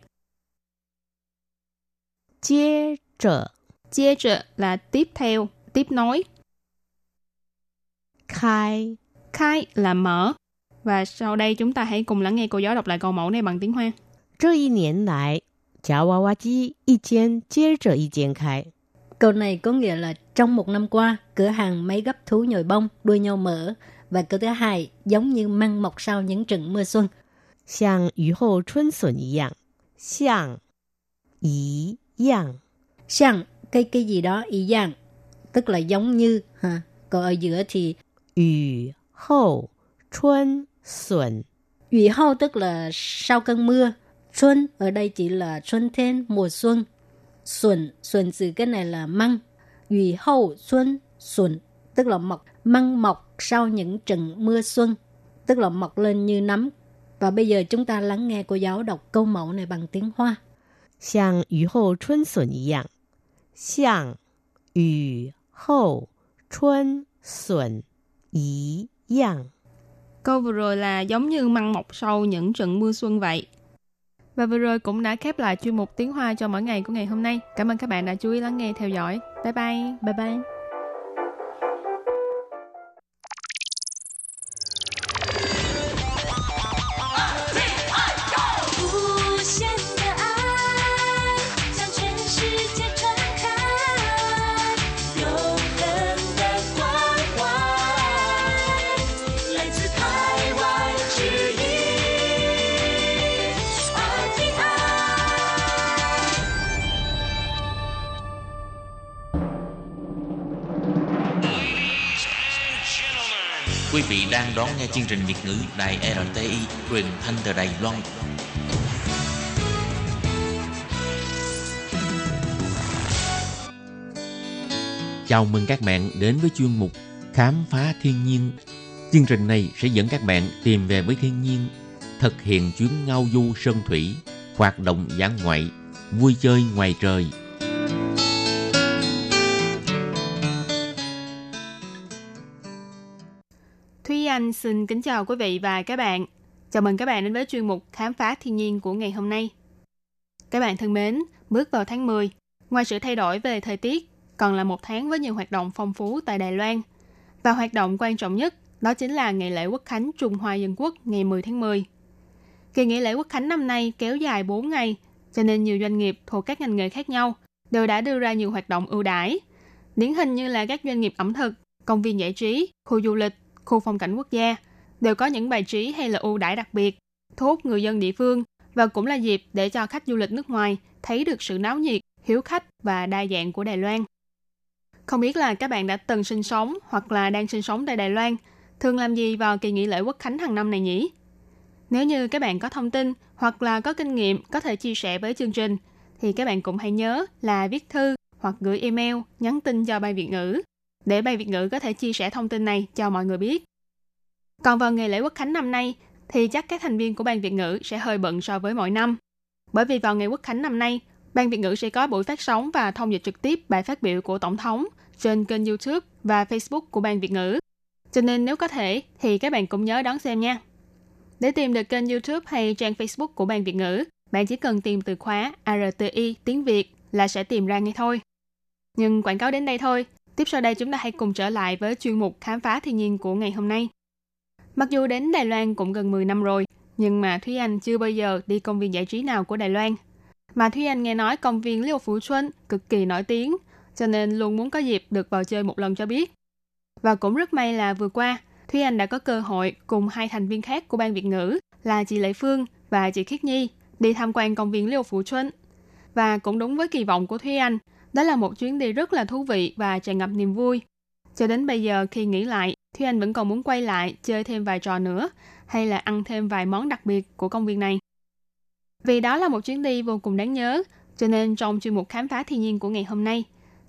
接着 接着 là tiếp theo, tiếp nối. Khai. Khai là mở. Và sau đây chúng ta hãy cùng lắng nghe cô giáo đọc lại câu mẫu này bằng tiếng Hoa. 这一年来,夹娃娃机一间接着一间开. Câu này có nghĩa là trong một năm qua, cửa hàng máy gấp thú nhồi bông đua nhau mở. Và câu thứ hai giống như măng mọc sau những trận mưa xuân. 像雨后春笋一样,像一样. 像 cái gì đó, 一样 tức là giống như ha. Còn ở giữa thì 雨后春笋 雨后 tức là sau cơn mưa. Xuân ở đây chỉ là xuân thiên, mùa xuân. Xuân, xuân từ cái này là măng. 雨后春笋 tức là mọc. Măng mọc sau những trận mưa xuân, tức là mọc lên như nấm. Và bây giờ chúng ta lắng nghe cô giáo đọc câu mẫu này bằng tiếng Hoa. 像雨后春笋一样像雨后春笋一样 Câu vừa rồi là giống như măng mọc sau những trận mưa xuân vậy. Và vừa rồi cũng đã khép lại chuyên mục Tiếng Hoa cho mỗi ngày của ngày hôm nay. Cảm ơn các bạn đã chú ý lắng nghe theo dõi. Bye bye. Bye bye. Quý vị đang đón nghe chương trình Việt ngữ Đài RTI truyền thanh từ Đài Loan. Chào mừng các bạn đến với chuyên mục Khám phá thiên nhiên. Chương trình này sẽ dẫn các bạn tìm về với thiên nhiên, thực hiện chuyến ngao du sơn thủy, hoạt động dã ngoại, vui chơi ngoài trời. Anh xin kính chào quý vị và các bạn. Chào mừng các bạn đến với chuyên mục Khám phá thiên nhiên của ngày hôm nay. Các bạn thân mến, bước vào tháng 10, ngoài sự thay đổi về thời tiết, còn là một tháng với nhiều hoạt động phong phú tại Đài Loan. Và hoạt động quan trọng nhất đó chính là ngày lễ Quốc khánh Trung Hoa Dân Quốc ngày 10 tháng 10. Kỳ nghỉ lễ Quốc khánh năm nay kéo dài 4 ngày, cho nên nhiều doanh nghiệp thuộc các ngành nghề khác nhau đều đã đưa ra nhiều hoạt động ưu đãi. Điển hình như là các doanh nghiệp ẩm thực, công viên giải trí, khu du lịch, khu phong cảnh quốc gia đều có những bài trí hay là ưu đãi đặc biệt, thu hút người dân địa phương và cũng là dịp để cho khách du lịch nước ngoài thấy được sự náo nhiệt, hiếu khách và đa dạng của Đài Loan. Không biết là các bạn đã từng sinh sống hoặc là đang sinh sống tại Đài Loan, thường làm gì vào kỳ nghỉ lễ Quốc khánh hàng năm này nhỉ? Nếu như các bạn có thông tin hoặc là có kinh nghiệm có thể chia sẻ với chương trình, thì các bạn cũng hãy nhớ là viết thư hoặc gửi email, nhắn tin cho Ban Việt ngữ, để Ban Việt ngữ có thể chia sẻ thông tin này cho mọi người biết. Còn vào ngày lễ Quốc khánh năm nay thì chắc các thành viên của Ban Việt ngữ sẽ hơi bận so với mọi năm. Bởi vì vào ngày Quốc khánh năm nay, Ban Việt ngữ sẽ có buổi phát sóng và thông dịch trực tiếp bài phát biểu của Tổng thống trên kênh YouTube và Facebook của Ban Việt ngữ. Cho nên nếu có thể thì các bạn cũng nhớ đón xem nha. Để tìm được kênh YouTube hay trang Facebook của Ban Việt ngữ, bạn chỉ cần tìm từ khóa RTI tiếng Việt là sẽ tìm ra ngay thôi. Nhưng quảng cáo đến đây thôi. Tiếp sau đây chúng ta hãy cùng trở lại với chuyên mục Khám phá thiên nhiên của ngày hôm nay. Mặc dù đến Đài Loan cũng gần 10 năm rồi, nhưng mà Thúy Anh chưa bao giờ đi công viên giải trí nào của Đài Loan. Mà Thúy Anh nghe nói công viên Lưu Phủ Xuân cực kỳ nổi tiếng, cho nên luôn muốn có dịp được vào chơi một lần cho biết. Và cũng rất may là vừa qua, Thúy Anh đã có cơ hội cùng hai thành viên khác của Ban Việt ngữ là chị Lệ Phương và chị Khiết Nhi đi tham quan công viên Lưu Phủ Xuân. Và cũng đúng với kỳ vọng của Thúy Anh, đó là một chuyến đi rất là thú vị và tràn ngập niềm vui. Cho đến bây giờ khi nghĩ lại, Thúy Anh vẫn còn muốn quay lại chơi thêm vài trò nữa hay là ăn thêm vài món đặc biệt của công viên này. Vì đó là một chuyến đi vô cùng đáng nhớ, cho nên trong chuyên mục Khám phá thiên nhiên của ngày hôm nay,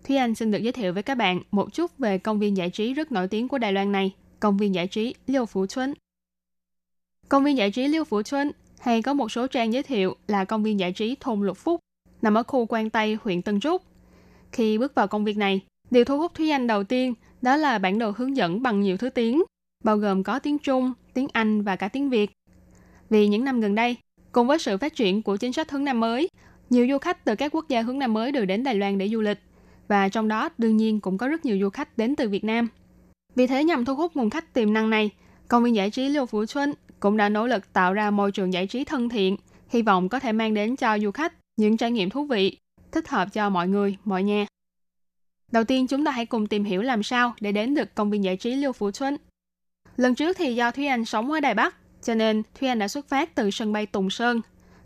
Thúy Anh xin được giới thiệu với các bạn một chút về công viên giải trí rất nổi tiếng của Đài Loan này, công viên giải trí Lưu Phủ Xuân. Công viên giải trí Lưu Phủ Xuân hay có một số trang giới thiệu là công viên giải trí thôn Lục Phúc, nằm ở khu Quan Tây, huyện Tân Trúc. Khi bước vào công viên này, điều thu hút Thúy Anh đầu tiên đó là bản đồ hướng dẫn bằng nhiều thứ tiếng, bao gồm có tiếng Trung, tiếng Anh và cả tiếng Việt. Vì những năm gần đây, cùng với sự phát triển của chính sách hướng Nam mới, nhiều du khách từ các quốc gia hướng Nam mới đều đến Đài Loan để du lịch, và trong đó đương nhiên cũng có rất nhiều du khách đến từ Việt Nam. Vì thế nhằm thu hút nguồn khách tiềm năng này, công viên giải trí Lưu Phủ Xuân cũng đã nỗ lực tạo ra môi trường giải trí thân thiện, hy vọng có thể mang đến cho du khách những trải nghiệm thú vị, thích hợp cho mọi người, mọi nhà. Đầu tiên chúng ta hãy cùng tìm hiểu làm sao để đến được công viên giải trí Lưu Phủ Xuân. Lần trước thì do Thúy Anh sống ở Đài Bắc, cho nên Thúy Anh đã xuất phát từ sân bay Tùng Sơn,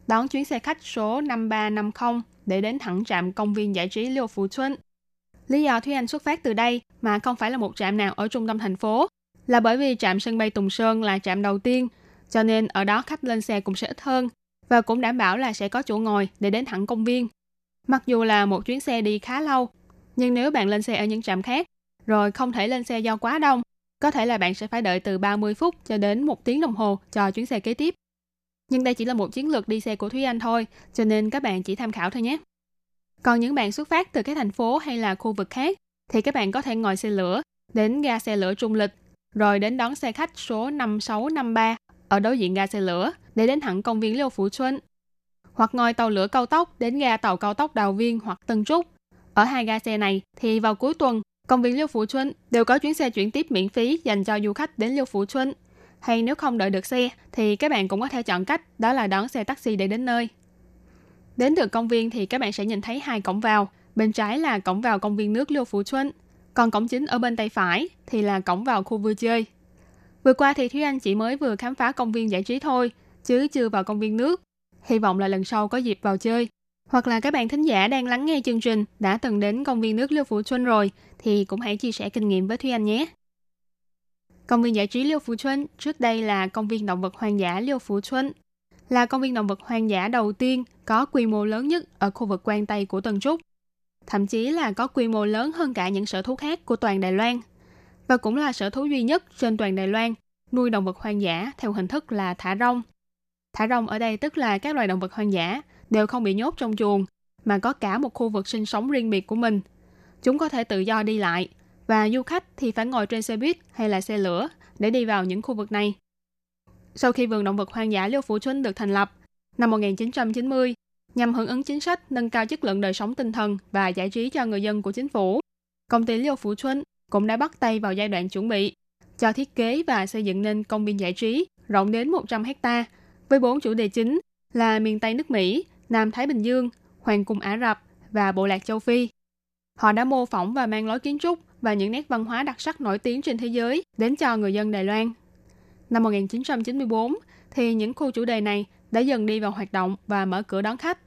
đón chuyến xe khách số 5350 để đến thẳng trạm công viên giải trí Lưu Phủ Xuân. Lý do Thúy Anh xuất phát từ đây mà không phải là một trạm nào ở trung tâm thành phố là bởi vì trạm sân bay Tùng Sơn là trạm đầu tiên, cho nên ở đó khách lên xe cũng sẽ ít hơn và cũng đảm bảo là sẽ có chỗ ngồi để đến thẳng công viên. Mặc dù là một chuyến xe đi khá lâu, nhưng nếu bạn lên xe ở những trạm khác, rồi không thể lên xe do quá đông, có thể là bạn sẽ phải đợi từ 30 phút cho đến 1 tiếng đồng hồ cho chuyến xe kế tiếp. Nhưng đây chỉ là một chiến lược đi xe của Thúy Anh thôi, cho nên các bạn chỉ tham khảo thôi nhé. Còn những bạn xuất phát từ các thành phố hay là khu vực khác, thì các bạn có thể ngồi xe lửa đến ga xe lửa Trung Lịch, rồi đến đón xe khách số 5653 ở đối diện ga xe lửa để đến thẳng công viên Lưu Phủ Xuân, hoặc ngồi tàu lửa cao tốc đến ga tàu cao tốc Đào Viên hoặc Tân Trúc. Ở hai ga xe này thì vào cuối tuần, công viên Lưu Phủ Xuân đều có chuyến xe chuyển tiếp miễn phí dành cho du khách đến Lưu Phủ Xuân. Hay nếu không đợi được xe thì các bạn cũng có thể chọn cách đó là đón xe taxi để đến nơi. Đến được công viên thì các bạn sẽ nhìn thấy hai cổng vào. Bên trái là cổng vào công viên nước Lưu Phủ Xuân, còn cổng chính ở bên tay phải thì là cổng vào khu vui chơi. Vừa qua thì Thúy Anh chỉ mới vừa khám phá công viên giải trí thôi, chứ chưa vào công viên nước. Hy vọng là lần sau có dịp vào chơi. Hoặc là các bạn thính giả đang lắng nghe chương trình đã từng đến công viên nước Lưu Phủ Xuân rồi thì cũng hãy chia sẻ kinh nghiệm với Thúy Anh nhé. Công viên giải trí Lưu Phủ Xuân trước đây là công viên động vật hoang dã Lưu Phủ Xuân, là công viên động vật hoang dã đầu tiên có quy mô lớn nhất ở khu vực Quan Tây của Tân Trúc, thậm chí là có quy mô lớn hơn cả những sở thú khác của toàn Đài Loan, và cũng là sở thú duy nhất trên toàn Đài Loan nuôi động vật hoang dã theo hình thức là thả rong. Thả rong ở đây tức là các loài động vật hoang dã đều không bị nhốt trong chuồng, mà có cả một khu vực sinh sống riêng biệt của mình. Chúng có thể tự do đi lại, và du khách thì phải ngồi trên xe buýt hay là xe lửa để đi vào những khu vực này. Sau khi vườn động vật hoang dã Lưu Phủ Xuân được thành lập năm 1990, nhằm hưởng ứng chính sách nâng cao chất lượng đời sống tinh thần và giải trí cho người dân của chính phủ, công ty Lưu Phủ Xuân cũng đã bắt tay vào giai đoạn chuẩn bị cho thiết kế và xây dựng nên công viên giải trí rộng đến 100 hectare với 4 chủ đề chính là miền Tây nước Mỹ, Nam Thái Bình Dương, Hoàng cung Ả Rập và Bộ lạc châu Phi. Họ đã mô phỏng và mang lối kiến trúc và những nét văn hóa đặc sắc nổi tiếng trên thế giới đến cho người dân Đài Loan. Năm 1994, thì những khu chủ đề này đã dần đi vào hoạt động và mở cửa đón khách.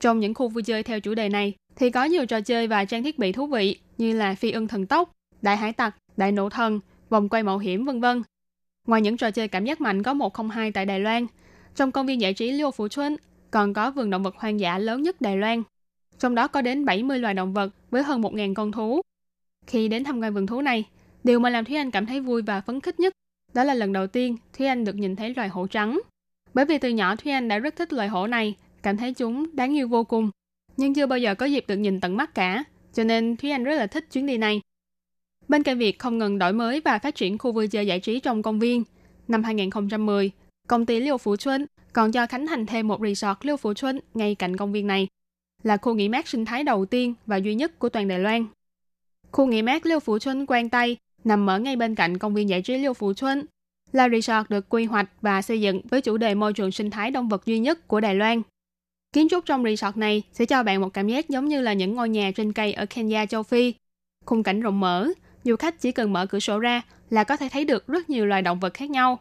Trong những khu vui chơi theo chủ đề này, thì có nhiều trò chơi và trang thiết bị thú vị như là phi ưng thần tốc, đại hải tặc, đại nộ thần, vòng quay mạo hiểm, v.v. Ngoài những trò chơi cảm giác mạnh có 102 tại Đài Loan, trong công viên giải trí Lưu Phủ Xuân còn có vườn động vật hoang dã lớn nhất Đài Loan. Trong đó có đến 70 loài động vật với hơn 1.000 con thú. Khi đến tham quan vườn thú này, điều mà làm Thúy Anh cảm thấy vui và phấn khích nhất đó là lần đầu tiên Thúy Anh được nhìn thấy loài hổ trắng. Bởi vì từ nhỏ Thúy Anh đã rất thích loài hổ này, cảm thấy chúng đáng yêu vô cùng. Nhưng chưa bao giờ có dịp được nhìn tận mắt cả, cho nên Thúy Anh rất là thích chuyến đi này. Bên cạnh việc không ngừng đổi mới và phát triển khu vui chơi giải trí trong công viên, năm 2010, công ty Lưu Phủ Xuân còn cho khánh thành thêm một resort Lưu Phủ Xuân ngay cạnh công viên này, là khu nghỉ mát sinh thái đầu tiên và duy nhất của toàn Đài Loan. Khu nghỉ mát Lưu Phủ Xuân Quan Tây nằm ở ngay bên cạnh công viên giải trí Lưu Phủ Xuân, là resort được quy hoạch và xây dựng với chủ đề môi trường sinh thái động vật duy nhất của Đài Loan. Kiến trúc trong resort này sẽ cho bạn một cảm giác giống như là những ngôi nhà trên cây ở Kenya, châu Phi. Khung cảnh rộng mở, du khách chỉ cần mở cửa sổ ra là có thể thấy được rất nhiều loài động vật khác nhau.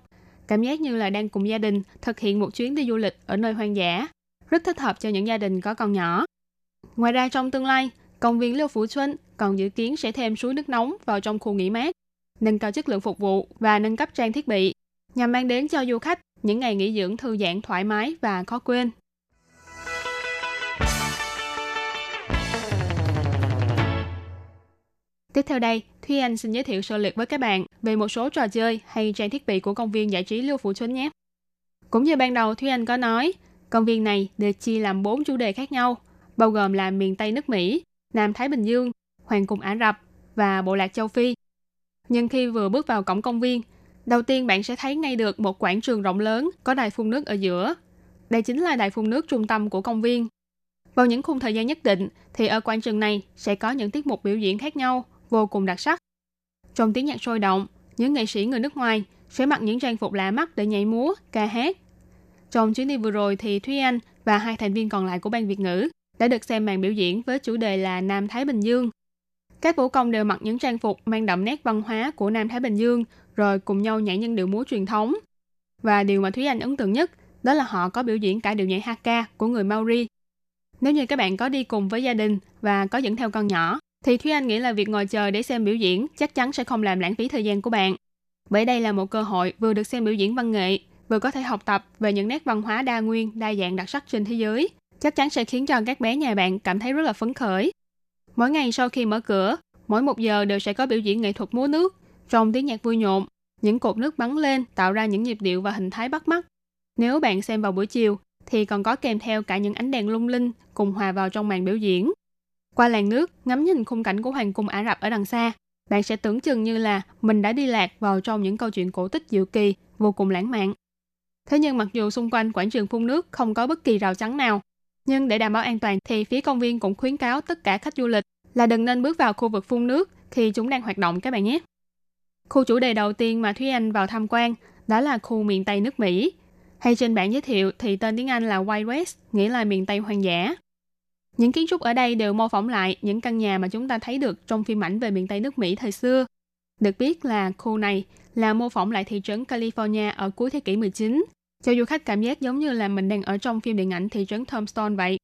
Cảm giác như là đang cùng gia đình thực hiện một chuyến đi du lịch ở nơi hoang dã, rất thích hợp cho những gia đình có con nhỏ. Ngoài ra trong tương lai, công viên Lưu Phủ Xuân còn dự kiến sẽ thêm suối nước nóng vào trong khu nghỉ mát, nâng cao chất lượng phục vụ và nâng cấp trang thiết bị, nhằm mang đến cho du khách những ngày nghỉ dưỡng thư giãn thoải mái và khó quên. Tiếp theo đây, Thúy Anh xin giới thiệu sơ lược với các bạn về một số trò chơi hay trang thiết bị của công viên giải trí Lưu Phủ Xuân nhé. Cũng như ban đầu Thúy Anh có nói, công viên này được chia làm 4 chủ đề khác nhau, bao gồm là miền Tây nước Mỹ, Nam Thái Bình Dương, Hoàng cung Ả Rập và Bộ lạc châu Phi. Nhưng khi vừa bước vào cổng công viên, đầu tiên bạn sẽ thấy ngay được một quảng trường rộng lớn có đài phun nước ở giữa. Đây chính là đài phun nước trung tâm của công viên. Vào những khung thời gian nhất định thì ở quảng trường này sẽ có những tiết mục biểu diễn khác nhau vô cùng đặc sắc. Trong tiếng nhạc sôi động, những nghệ sĩ người nước ngoài sẽ mặc những trang phục lạ mắt để nhảy múa, ca hát. Trong chuyến đi vừa rồi thì Thúy Anh và hai thành viên còn lại của ban Việt ngữ đã được xem màn biểu diễn với chủ đề là Nam Thái Bình Dương. Các vũ công đều mặc những trang phục mang đậm nét văn hóa của Nam Thái Bình Dương rồi cùng nhau nhảy những điệu múa truyền thống. Và điều mà Thúy Anh ấn tượng nhất đó là họ có biểu diễn cả điệu nhảy Hakka của người Maori. Nếu như các bạn có đi cùng với gia đình và có dẫn theo con nhỏ thì Thúy Anh nghĩ là việc ngồi chờ để xem biểu diễn chắc chắn sẽ không làm lãng phí thời gian của bạn. Bởi đây là một cơ hội vừa được xem biểu diễn văn nghệ, vừa có thể học tập về những nét văn hóa đa nguyên, đa dạng đặc sắc trên thế giới. Chắc chắn sẽ khiến cho các bé nhà bạn cảm thấy rất là phấn khởi. Mỗi ngày sau khi mở cửa, mỗi 1 giờ đều sẽ có biểu diễn nghệ thuật múa nước. Trong tiếng nhạc vui nhộn, những cột nước bắn lên tạo ra những nhịp điệu và hình thái bắt mắt. Nếu bạn xem vào buổi chiều, thì còn có kèm theo cả những ánh đèn lung linh cùng hòa vào trong màn biểu diễn. Qua làn nước, ngắm nhìn khung cảnh của Hoàng cung Ả Rập ở đằng xa, Bạn sẽ tưởng chừng như là mình đã đi lạc vào trong những câu chuyện cổ tích diệu kỳ, vô cùng lãng mạn. Thế nhưng mặc dù xung quanh quảng trường phun nước không có bất kỳ rào chắn nào, nhưng để đảm bảo an toàn thì phía công viên cũng khuyến cáo tất cả khách du lịch là đừng nên bước vào khu vực phun nước khi chúng đang hoạt động các bạn nhé. Khu chủ đề đầu tiên mà Thúy Anh vào tham quan đó là khu miền Tây nước Mỹ. Hay trên bảng giới thiệu thì tên tiếng Anh là Wild West, nghĩa là miền Tây hoang dã. Những kiến trúc ở đây đều mô phỏng lại những căn nhà mà chúng ta thấy được trong phim ảnh về miền Tây nước Mỹ thời xưa. Được biết là khu này là mô phỏng lại thị trấn California ở cuối thế kỷ 19, cho du khách cảm giác giống như là mình đang ở trong phim điện ảnh thị trấn Tombstone vậy.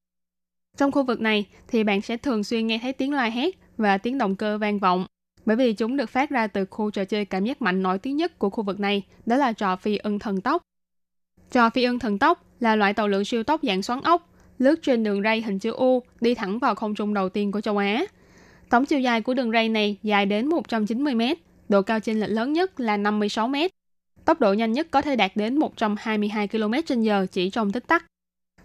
Trong khu vực này thì bạn sẽ thường xuyên nghe thấy tiếng loa hét và tiếng động cơ vang vọng, bởi vì chúng được phát ra từ khu trò chơi cảm giác mạnh nổi tiếng nhất của khu vực này, đó là trò phi ưng thần tốc. Trò phi ưng thần tốc là loại tàu lượn siêu tốc dạng xoắn ốc, lướt trên đường ray hình chữ U đi thẳng vào không trung đầu tiên của châu Á. Tổng chiều dài của đường ray này dài đến 190m, độ cao chênh lệch lớn nhất là 56m. Tốc độ nhanh nhất có thể đạt đến 122 km/h chỉ trong tích tắc.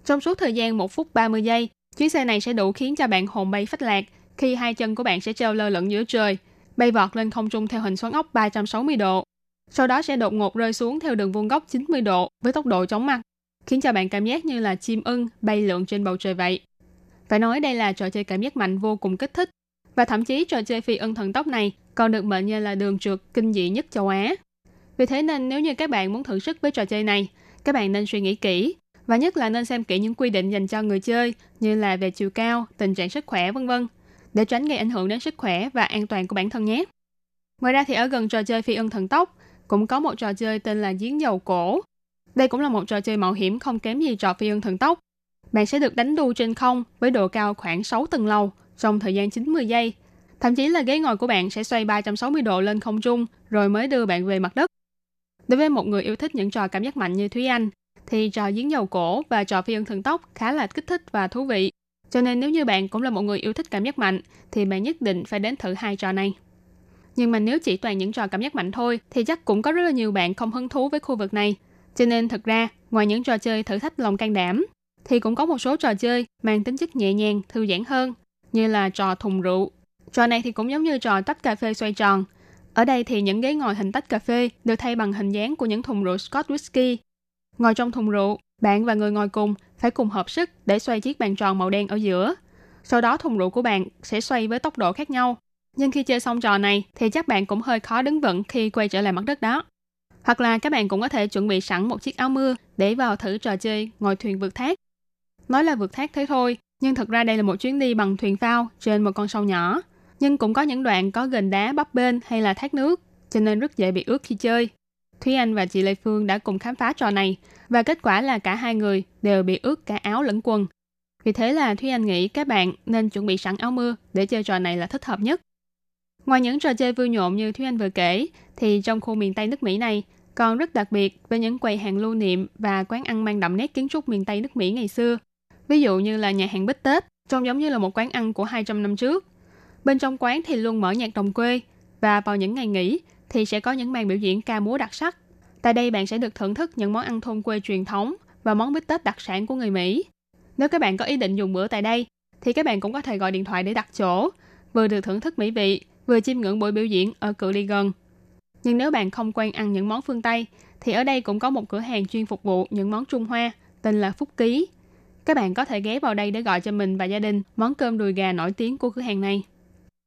Trong suốt thời gian 1 phút 30 giây, chuyến xe này sẽ đủ khiến cho bạn hồn bay phách lạc khi hai chân của bạn sẽ treo lơ lửng giữa trời, bay vọt lên không trung theo hình xoắn ốc 360 độ. Sau đó sẽ đột ngột rơi xuống theo đường vuông góc 90 độ với tốc độ chóng mặt, khiến cho bạn cảm giác như là chim ưng bay lượn trên bầu trời vậy. Phải nói đây là trò chơi cảm giác mạnh vô cùng kích thích, và thậm chí trò chơi phi ưng thần tốc này còn được mệnh danh là đường trượt kinh dị nhất châu Á. Vì thế nên nếu như các bạn muốn thử sức với trò chơi này, các bạn nên suy nghĩ kỹ, và nhất là nên xem kỹ những quy định dành cho người chơi như là về chiều cao, tình trạng sức khỏe v.v. để tránh gây ảnh hưởng đến sức khỏe và an toàn của bản thân nhé. Ngoài ra thì ở gần trò chơi phi ưng thần tốc cũng có một trò chơi tên là giếng dầu cổ. Đây cũng là một trò chơi mạo hiểm không kém gì trò phi ưng thần tốc. Bạn sẽ được đánh đu trên không với độ cao khoảng 6 tầng lầu trong thời gian 90 giây. Thậm chí là ghế ngồi của bạn sẽ xoay 360 độ lên không trung rồi mới đưa bạn về mặt đất. Đối với một người yêu thích những trò cảm giác mạnh như Thúy Anh, thì trò giếng dầu cổ và trò phi ưng thần tốc khá là kích thích và thú vị. Cho nên nếu như bạn cũng là một người yêu thích cảm giác mạnh, thì bạn nhất định phải đến thử hai trò này. Nhưng mà nếu chỉ toàn những trò cảm giác mạnh thôi, thì chắc cũng có rất là nhiều bạn không hứng thú với khu vực này. Cho nên thực ra, ngoài những trò chơi thử thách lòng can đảm, thì cũng có một số trò chơi mang tính chất nhẹ nhàng, thư giãn hơn, như là trò thùng rượu. Trò này thì cũng giống như trò tách cà phê xoay tròn. Ở đây thì những ghế ngồi hình tách cà phê được thay bằng hình dáng của những thùng rượu Scotch whisky. Ngồi trong thùng rượu, bạn và người ngồi cùng phải cùng hợp sức để xoay chiếc bàn tròn màu đen ở giữa. Sau đó thùng rượu của bạn sẽ xoay với tốc độ khác nhau. Nhưng khi chơi xong trò này thì chắc bạn cũng hơi khó đứng vững khi quay trở lại mặt đất đó. Hoặc là các bạn cũng có thể chuẩn bị sẵn một chiếc áo mưa để vào thử trò chơi ngồi thuyền vượt thác. Nói là vượt thác thế thôi, nhưng thực ra đây là một chuyến đi bằng thuyền phao trên một con sông nhỏ. Nhưng cũng có những đoạn có ghềnh đá bấp bênh hay là thác nước, cho nên rất dễ bị ướt khi chơi. Thúy Anh và chị Lệ Phương đã cùng khám phá trò này, và kết quả là cả hai người đều bị ướt cả áo lẫn quần. Vì thế là Thúy Anh nghĩ các bạn nên chuẩn bị sẵn áo mưa để chơi trò này là thích hợp nhất. Ngoài những trò chơi vui nhộn như Thúy Anh vừa kể, thì trong khu miền Tây nước Mỹ này còn rất đặc biệt với những quầy hàng lưu niệm và quán ăn mang đậm nét kiến trúc miền Tây nước Mỹ ngày xưa. Ví dụ như là nhà hàng Bích Tết, trông giống như là một quán ăn của 200 năm trước. Bên trong quán thì luôn mở nhạc đồng quê, và vào những ngày nghỉ thì sẽ có những màn biểu diễn ca múa đặc sắc. Tại đây bạn sẽ được thưởng thức những món ăn thôn quê truyền thống và món bít tết đặc sản của người Mỹ. Nếu các bạn có ý định dùng bữa tại đây thì các bạn cũng có thể gọi điện thoại để đặt chỗ, vừa được thưởng thức mỹ vị, vừa chiêm ngưỡng buổi biểu diễn ở cự ly gần. Nhưng nếu bạn không quen ăn những món phương Tây thì ở đây cũng có một cửa hàng chuyên phục vụ những món Trung Hoa tên là Phúc Ký. Các bạn có thể ghé vào đây để gọi cho mình và gia đình món cơm đùi gà nổi tiếng của cửa hàng này.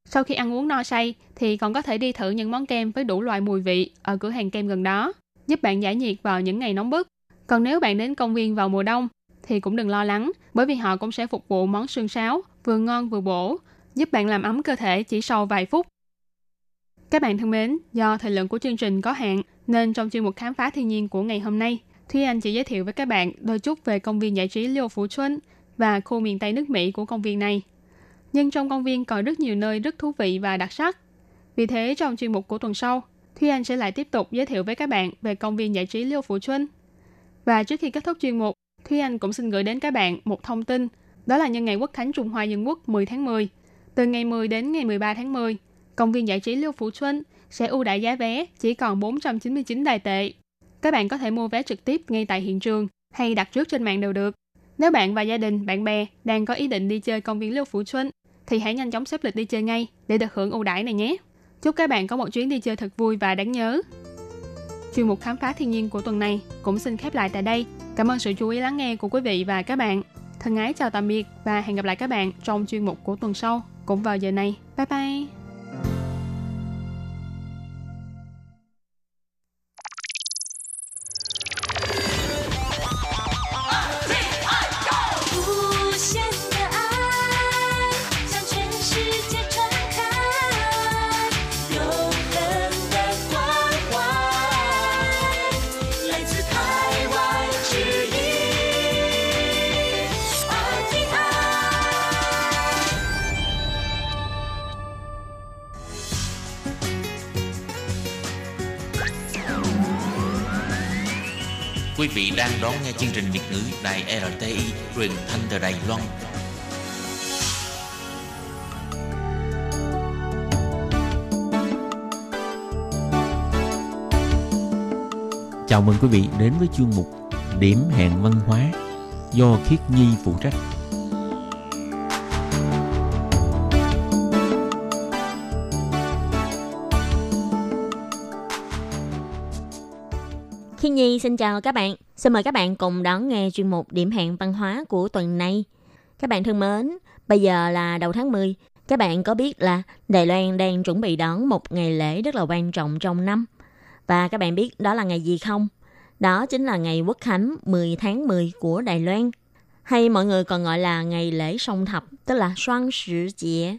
Sau khi ăn uống no say thì còn có thể đi thử những món kem với đủ loại mùi vị ở cửa hàng kem gần đó, giúp bạn giải nhiệt vào những ngày nóng bức. Còn nếu bạn đến công viên vào mùa đông thì cũng đừng lo lắng, bởi vì họ cũng sẽ phục vụ món sườn sáo vừa ngon vừa bổ, giúp bạn làm ấm cơ thể chỉ sau vài phút. Các bạn thân mến, do thời lượng của chương trình có hạn nên trong chuyên mục khám phá thiên nhiên của ngày hôm nay, Thúy Anh chỉ giới thiệu với các bạn đôi chút về công viên giải trí Lưu Phủ Xuân và khu miền Tây nước Mỹ của công viên này. Nhưng trong công viên còn rất nhiều nơi rất thú vị và đặc sắc. Vì thế trong chuyên mục của tuần sau, Thúy Anh sẽ lại tiếp tục giới thiệu với các bạn về công viên giải trí Lưu Phủ Xuân. Và trước khi kết thúc chuyên mục, Thúy Anh cũng xin gửi đến các bạn một thông tin, đó là nhân ngày Quốc khánh Trung Hoa Dân Quốc 10 tháng 10. Từ ngày 10 đến ngày 13 tháng 10, công viên giải trí Lưu Phủ Xuân sẽ ưu đãi giá vé chỉ còn 499 Đài tệ. Các bạn có thể mua vé trực tiếp ngay tại hiện trường hay đặt trước trên mạng đều được. Nếu bạn và gia đình, bạn bè đang có ý định đi chơi công viên Lưu Phủ Xuân thì hãy nhanh chóng xếp lịch đi chơi ngay để được hưởng ưu đãi này nhé. Chúc các bạn có một chuyến đi chơi thật vui và đáng nhớ. Chuyên mục khám phá thiên nhiên của tuần này cũng xin khép lại tại đây. Cảm ơn sự chú ý lắng nghe của quý vị và các bạn. Thân ái chào tạm biệt và hẹn gặp lại các bạn trong chuyên mục của tuần sau, cũng vào giờ này. Bye bye! Quý vị đang đón nghe chương trình Việt ngữ Đài RTI truyền thanh từ Đài Loan. Chào mừng quý vị đến với chuyên mục Điểm hẹn văn hóa do Khiết Nhi phụ trách. Khiết Nhi xin chào các bạn. Xin mời các bạn cùng đón nghe chuyên mục Điểm hẹn văn hóa của tuần này. Các bạn thân mến, bây giờ là đầu tháng 10. Các bạn có biết là Đài Loan đang chuẩn bị đón một ngày lễ rất là quan trọng trong năm. Và các bạn biết đó là ngày gì không? Đó chính là ngày Quốc khánh 10 tháng 10 của Đài Loan. Hay mọi người còn gọi là ngày lễ song thập, tức là Xuân Sử Dĩa.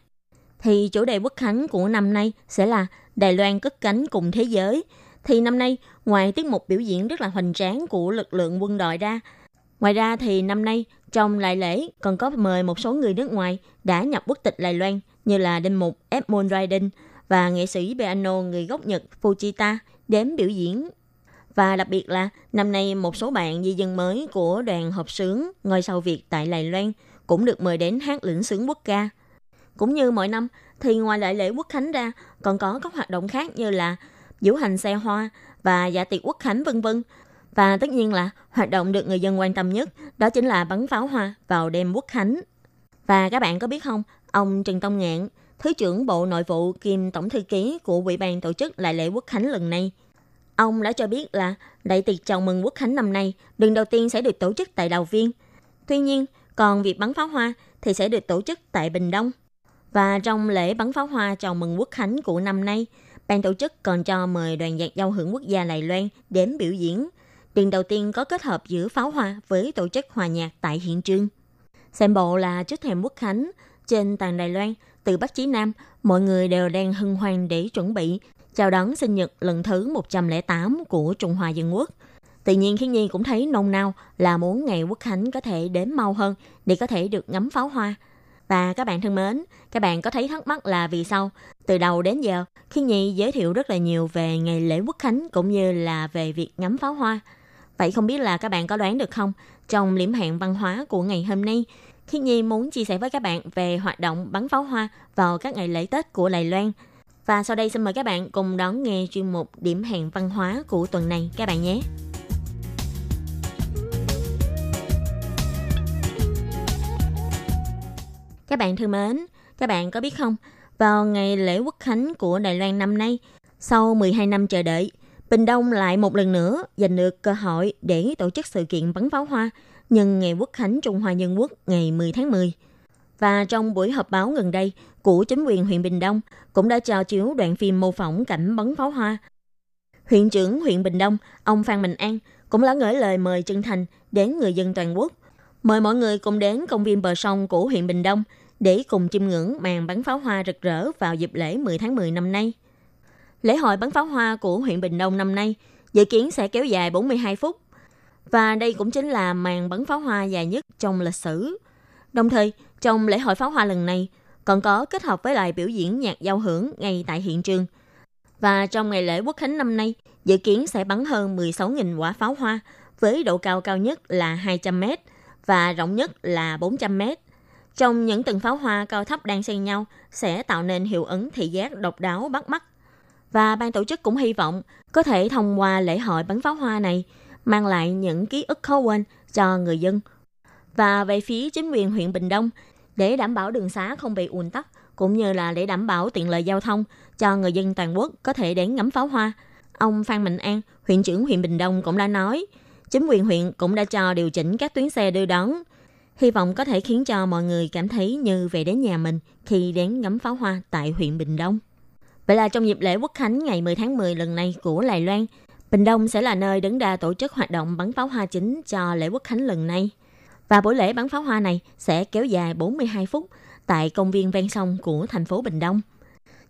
Thì chủ đề Quốc khánh của năm nay sẽ là Đài Loan cất cánh cùng thế giới. Thì năm nay, ngoài tiết mục biểu diễn rất là hoành tráng của lực lượng quân đội ra, ngoài ra thì năm nay trong đại lễ còn có mời một số người nước ngoài đã nhập quốc tịch Đài Loan như là Đinh Mục Edmond Raiden và nghệ sĩ piano người gốc Nhật Fujita đến biểu diễn. Và đặc biệt là năm nay một số bạn di dân mới của đoàn hợp xướng ngôi sao Việt tại Đài Loan cũng được mời đến hát lĩnh xướng quốc ca. Cũng như mọi năm thì ngoài đại lễ Quốc khánh ra còn có các hoạt động khác như là diễu hành xe hoa và dạ tiệc quốc khánh vân vân. Và tất nhiên là hoạt động được người dân quan tâm nhất đó chính là bắn pháo hoa vào đêm Quốc khánh. Và các bạn có biết không, ông Trần Tông Ngạn, Thứ trưởng Bộ Nội vụ kiêm Tổng thư ký của Ủy ban tổ chức đại lễ Quốc khánh lần này, ông đã cho biết là đại tiệc chào mừng Quốc khánh năm nay lần đầu tiên sẽ được tổ chức tại Đào Viên. Tuy nhiên, còn việc bắn pháo hoa thì sẽ được tổ chức tại Bình Đông. Và trong lễ bắn pháo hoa chào mừng Quốc khánh của năm nay, ban tổ chức còn cho mời đoàn nhạc giao hưởng quốc gia Đài Loan đến biểu diễn. Lần đầu tiên có kết hợp giữa pháo hoa với tổ chức hòa nhạc tại hiện trường. Xem bộ là trước thềm Quốc khánh, trên toàn Đài Loan, từ Bắc chí Nam, mọi người đều đang hân hoan để chuẩn bị chào đón sinh nhật lần thứ 108 của Trung Hoa Dân Quốc. Tự nhiên Khiết Nhi cũng thấy nôn nao là muốn ngày Quốc khánh có thể đến mau hơn để có thể được ngắm pháo hoa. Và các bạn thân mến, các bạn có thấy thắc mắc là vì sao từ đầu đến giờ Khiết Nhi giới thiệu rất là nhiều về ngày lễ Quốc khánh cũng như là về việc ngắm pháo hoa. Vậy không biết là các bạn có đoán được không? Trong điểm hẹn văn hóa của ngày hôm nay, Khiết Nhi muốn chia sẻ với các bạn về hoạt động bắn pháo hoa vào các ngày lễ Tết của Đài Loan. Và sau đây xin mời các bạn cùng đón nghe chuyên mục Điểm hẹn văn hóa của tuần này các bạn nhé. Các bạn thân mến, các bạn có biết không, vào ngày lễ Quốc khánh của Đài Loan năm nay, sau 12 năm chờ đợi, Bình Đông lại một lần nữa giành được cơ hội để tổ chức sự kiện bắn pháo hoa nhân ngày Quốc khánh Trung Hoa Dân Quốc ngày 10 tháng 10. Và trong buổi họp báo gần đây của chính quyền huyện Bình Đông cũng đã cho chiếu đoạn phim mô phỏng cảnh bắn pháo hoa. Huyện trưởng huyện Bình Đông, ông Phan Minh An cũng đã gửi lời mời chân thành đến người dân toàn quốc. Mời mọi người cùng đến công viên bờ sông của huyện Bình Đông để cùng chiêm ngưỡng màn bắn pháo hoa rực rỡ vào dịp lễ 10 tháng 10 năm nay. Lễ hội bắn pháo hoa của huyện Bình Đông năm nay dự kiến sẽ kéo dài 42 phút. Và đây cũng chính là màn bắn pháo hoa dài nhất trong lịch sử. Đồng thời, trong lễ hội pháo hoa lần này còn có kết hợp với lại biểu diễn nhạc giao hưởng ngay tại hiện trường. Và trong ngày lễ Quốc khánh năm nay, dự kiến sẽ bắn hơn 16.000 quả pháo hoa với độ cao cao nhất là 200 m và rộng nhất là 400 m. Trong những từng pháo hoa cao thấp đang xen nhau sẽ tạo nên hiệu ứng thị giác độc đáo bắt mắt. Và ban tổ chức cũng hy vọng có thể thông qua lễ hội bắn pháo hoa này mang lại những ký ức khó quên cho người dân. Và về phía chính quyền huyện Bình Đông, để đảm bảo đường xá không bị ùn tắc cũng như là để đảm bảo tiện lợi giao thông, cho người dân toàn quốc có thể đến ngắm pháo hoa. Ông Phan Minh An, huyện trưởng huyện Bình Đông cũng đã nói, chính quyền huyện cũng đã cho điều chỉnh các tuyến xe đưa đón. Hy vọng có thể khiến cho mọi người cảm thấy như về đến nhà mình khi đến ngắm pháo hoa tại huyện Bình Đông. Vậy là trong dịp lễ Quốc Khánh ngày 10 tháng 10 lần này của Đài Loan, Bình Đông sẽ là nơi đứng ra tổ chức hoạt động bắn pháo hoa chính cho lễ Quốc Khánh lần này. Và buổi lễ bắn pháo hoa này sẽ kéo dài 42 phút tại công viên ven sông của thành phố Bình Đông.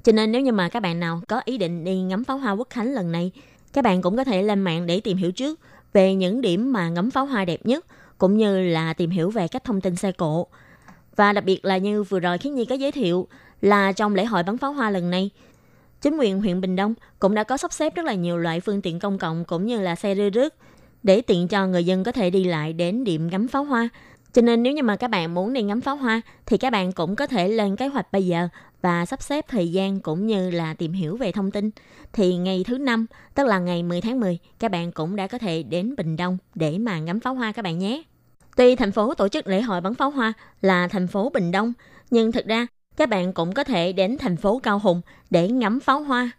Cho nên nếu như mà các bạn nào có ý định đi ngắm pháo hoa Quốc Khánh lần này, các bạn cũng có thể lên mạng để tìm hiểu trước về những điểm mà ngắm pháo hoa đẹp nhất, cũng như là tìm hiểu về các thông tin xe cộ. Và đặc biệt là như vừa rồi Khiết Nhi có giới thiệu là trong lễ hội bắn pháo hoa lần này, chính quyền huyện Bình Đông cũng đã có sắp xếp rất là nhiều loại phương tiện công cộng cũng như là xe đưa rước để tiện cho người dân có thể đi lại đến điểm ngắm pháo hoa. Cho nên nếu như mà các bạn muốn đi ngắm pháo hoa thì các bạn cũng có thể lên kế hoạch bây giờ và sắp xếp thời gian cũng như là tìm hiểu về thông tin. Thì ngày thứ 5, tức là ngày 10 tháng 10, các bạn cũng đã có thể đến Bình Đông để mà ngắm pháo hoa các bạn nhé. Tuy thành phố tổ chức lễ hội bắn pháo hoa là thành phố Bình Đông, nhưng thực ra các bạn cũng có thể đến thành phố Cao Hùng để ngắm pháo hoa.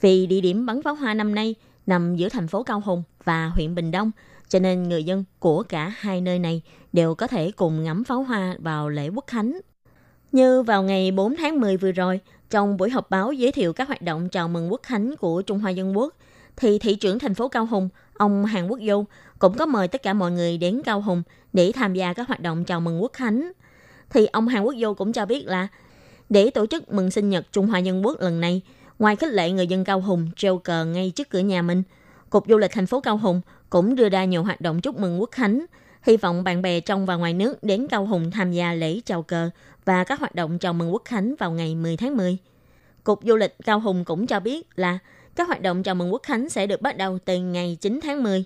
Vì địa điểm bắn pháo hoa năm nay nằm giữa thành phố Cao Hùng và huyện Bình Đông, cho nên người dân của cả hai nơi này đều có thể cùng ngắm pháo hoa vào lễ Quốc Khánh. Như vào ngày 4 tháng 10 vừa rồi, trong buổi họp báo giới thiệu các hoạt động chào mừng Quốc Khánh của Trung Hoa Dân Quốc, thì thị trưởng thành phố Cao Hùng, ông Hàn Quốc Du, cũng có mời tất cả mọi người đến Cao Hùng để tham gia các hoạt động chào mừng Quốc Khánh. Thì ông Hàn Quốc Du cũng cho biết là để tổ chức mừng sinh nhật Trung Hoa Dân Quốc lần này, ngoài khích lệ người dân Cao Hùng treo cờ ngay trước cửa nhà mình, Cục Du lịch thành phố Cao Hùng cũng đưa ra nhiều hoạt động chúc mừng Quốc Khánh, hy vọng bạn bè trong và ngoài nước đến Cao Hùng tham gia lễ chào cờ và các hoạt động chào mừng Quốc Khánh vào ngày 10 tháng 10. Cục Du lịch Cao Hùng cũng cho biết là các hoạt động chào mừng Quốc Khánh sẽ được bắt đầu từ ngày 9 tháng 10.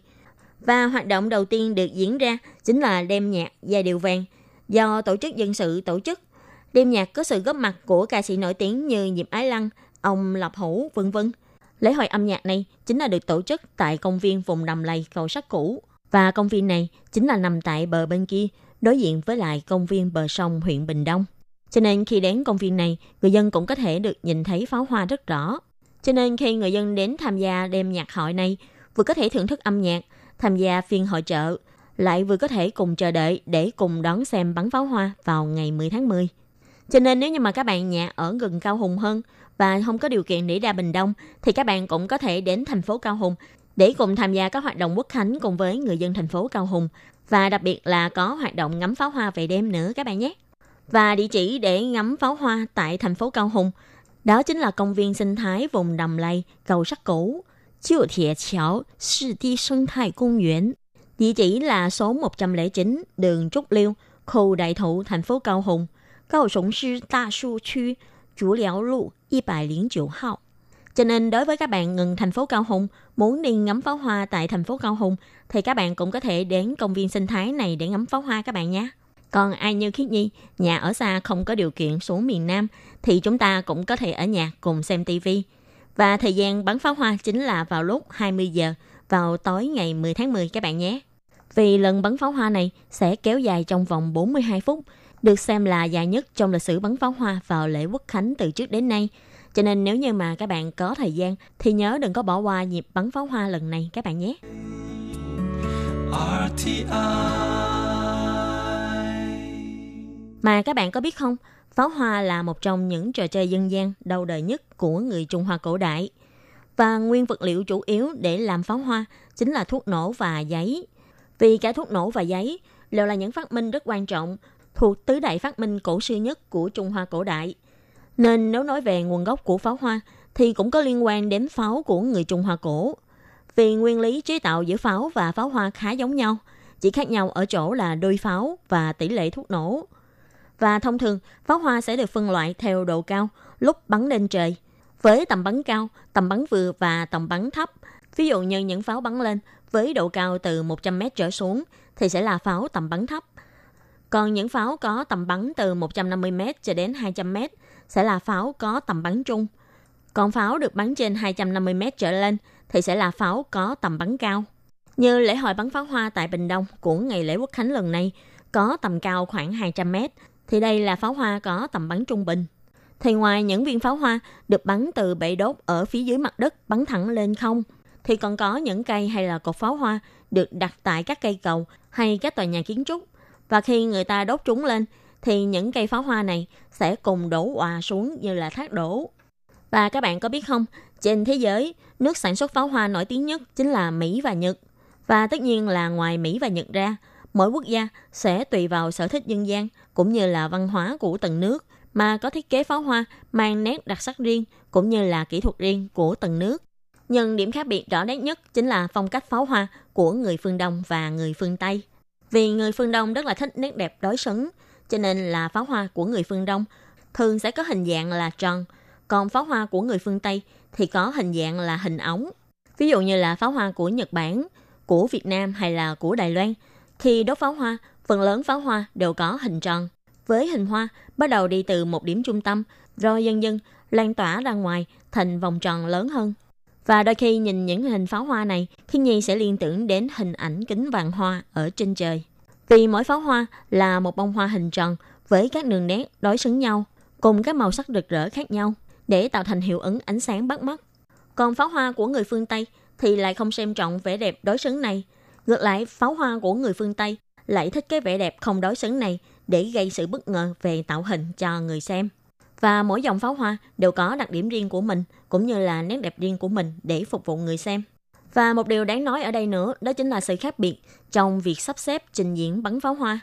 Và hoạt động đầu tiên được diễn ra chính là đêm nhạc Giai điệu vàng do tổ chức dân sự tổ chức. Đêm nhạc có sự góp mặt của ca sĩ nổi tiếng như Diệp Ái Lăng, ông Lập Hữu, v.v. Lễ hội âm nhạc này chính là được tổ chức tại công viên vùng Đầm Lầy Cầu Sắt cũ. Và công viên này chính là nằm tại bờ bên kia, đối diện với lại công viên bờ sông huyện Bình Đông. Cho nên khi đến công viên này, người dân cũng có thể được nhìn thấy pháo hoa rất rõ. Cho nên khi người dân đến tham gia đêm nhạc hội này, vừa có thể thưởng thức âm nhạc, tham gia phiên hội chợ, lại vừa có thể cùng chờ đợi để cùng đón xem bắn pháo hoa vào ngày 10 tháng 10. Cho nên nếu như mà các bạn nhà ở gần Cao Hùng hơn và không có điều kiện để ra Bình Đông, thì các bạn cũng có thể đến thành phố Cao Hùng để cùng tham gia các hoạt động Quốc Khánh cùng với người dân thành phố Cao Hùng. Và đặc biệt là có hoạt động ngắm pháo hoa về đêm nữa các bạn nhé. Và địa chỉ để ngắm pháo hoa tại thành phố Cao Hùng, đó chính là công viên sinh thái vùng Đầm Lầy, Cầu Sắt cũ, Chiêu Thiệt Chảo, Sư Ti Sinh Thái Công Viên. Địa chỉ là số 109 đường Trúc Liêu, khu Đại Thụ, thành phố Cao Hùng, Cao Súng Sư Đa Su Chư, Chủ Liễu Lụ 109 Hào. Cho nên đối với các bạn gần thành phố Cao Hùng, muốn đi ngắm pháo hoa tại thành phố Cao Hùng, thì các bạn cũng có thể đến công viên sinh thái này để ngắm pháo hoa các bạn nhé. Còn ai như Khiết Nhi, nhà ở xa không có điều kiện xuống miền Nam, thì chúng ta cũng có thể ở nhà cùng xem TV. Và thời gian bắn pháo hoa chính là vào lúc 20 giờ, vào tối ngày 10 tháng 10 các bạn nhé. Vì lần bắn pháo hoa này sẽ kéo dài trong vòng 42 phút, được xem là dài nhất trong lịch sử bắn pháo hoa vào lễ Quốc Khánh từ trước đến nay. Cho nên nếu như mà các bạn có thời gian thì nhớ đừng có bỏ qua nhịp bắn pháo hoa lần này các bạn nhé. RTI. Mà các bạn có biết không, pháo hoa là một trong những trò chơi dân gian lâu đời nhất của người Trung Hoa cổ đại. Và nguyên vật liệu chủ yếu để làm pháo hoa chính là thuốc nổ và giấy. Vì cả thuốc nổ và giấy đều là những phát minh rất quan trọng thuộc tứ đại phát minh cổ xưa nhất của Trung Hoa cổ đại. Nên nếu nói về nguồn gốc của pháo hoa thì cũng có liên quan đến pháo của người Trung Hoa cổ. Vì nguyên lý chế tạo giữa pháo và pháo hoa khá giống nhau, chỉ khác nhau ở chỗ là đôi pháo và tỷ lệ thuốc nổ. Và thông thường, pháo hoa sẽ được phân loại theo độ cao lúc bắn lên trời, với tầm bắn cao, tầm bắn vừa và tầm bắn thấp. Ví dụ như những pháo bắn lên với độ cao từ 100m trở xuống thì sẽ là pháo tầm bắn thấp. Còn những pháo có tầm bắn từ 150m cho đến 200m sẽ là pháo có tầm bắn trung. Còn pháo được bắn trên 250m trở lên thì sẽ là pháo có tầm bắn cao. Như lễ hội bắn pháo hoa tại Bình Đông của ngày lễ Quốc Khánh lần này có tầm cao khoảng 200m, thì đây là pháo hoa có tầm bắn trung bình. Thì ngoài những viên pháo hoa được bắn từ bệ đốt ở phía dưới mặt đất bắn thẳng lên không, thì còn có những cây hay là cột pháo hoa được đặt tại các cây cầu hay các tòa nhà kiến trúc. Và khi người ta đốt trúng lên, thì những cây pháo hoa này sẽ cùng đổ òa xuống như là thác đổ. Và các bạn có biết không, trên thế giới, nước sản xuất pháo hoa nổi tiếng nhất chính là Mỹ và Nhật. Và tất nhiên là ngoài Mỹ và Nhật ra, mỗi quốc gia sẽ tùy vào sở thích dân gian cũng như là văn hóa của từng nước mà có thiết kế pháo hoa mang nét đặc sắc riêng cũng như là kỹ thuật riêng của từng nước. Nhưng điểm khác biệt rõ nét nhất chính là phong cách pháo hoa của người phương Đông và người phương Tây. Vì người phương Đông rất là thích nét đẹp đối xứng, cho nên là pháo hoa của người phương Đông thường sẽ có hình dạng là tròn, còn pháo hoa của người phương Tây thì có hình dạng là hình ống. Ví dụ như là pháo hoa của Nhật Bản, của Việt Nam hay là của Đài Loan, khi đốt pháo hoa, phần lớn pháo hoa đều có hình tròn, với hình hoa bắt đầu đi từ một điểm trung tâm, rồi dần dần lan tỏa ra ngoài thành vòng tròn lớn hơn. Và đôi khi nhìn những hình pháo hoa này, Khiết Nhi sẽ liên tưởng đến hình ảnh kính vàng hoa ở trên trời. Vì mỗi pháo hoa là một bông hoa hình tròn với các đường nét đối xứng nhau, cùng các màu sắc rực rỡ khác nhau để tạo thành hiệu ứng ánh sáng bắt mắt. Còn pháo hoa của người phương Tây thì lại không xem trọng vẻ đẹp đối xứng này. Ngược lại, pháo hoa của người phương Tây lại thích cái vẻ đẹp không đối xứng này để gây sự bất ngờ về tạo hình cho người xem. Và mỗi dòng pháo hoa đều có đặc điểm riêng của mình, cũng như là nét đẹp riêng của mình để phục vụ người xem. Và một điều đáng nói ở đây nữa, đó chính là sự khác biệt trong việc sắp xếp trình diễn bắn pháo hoa.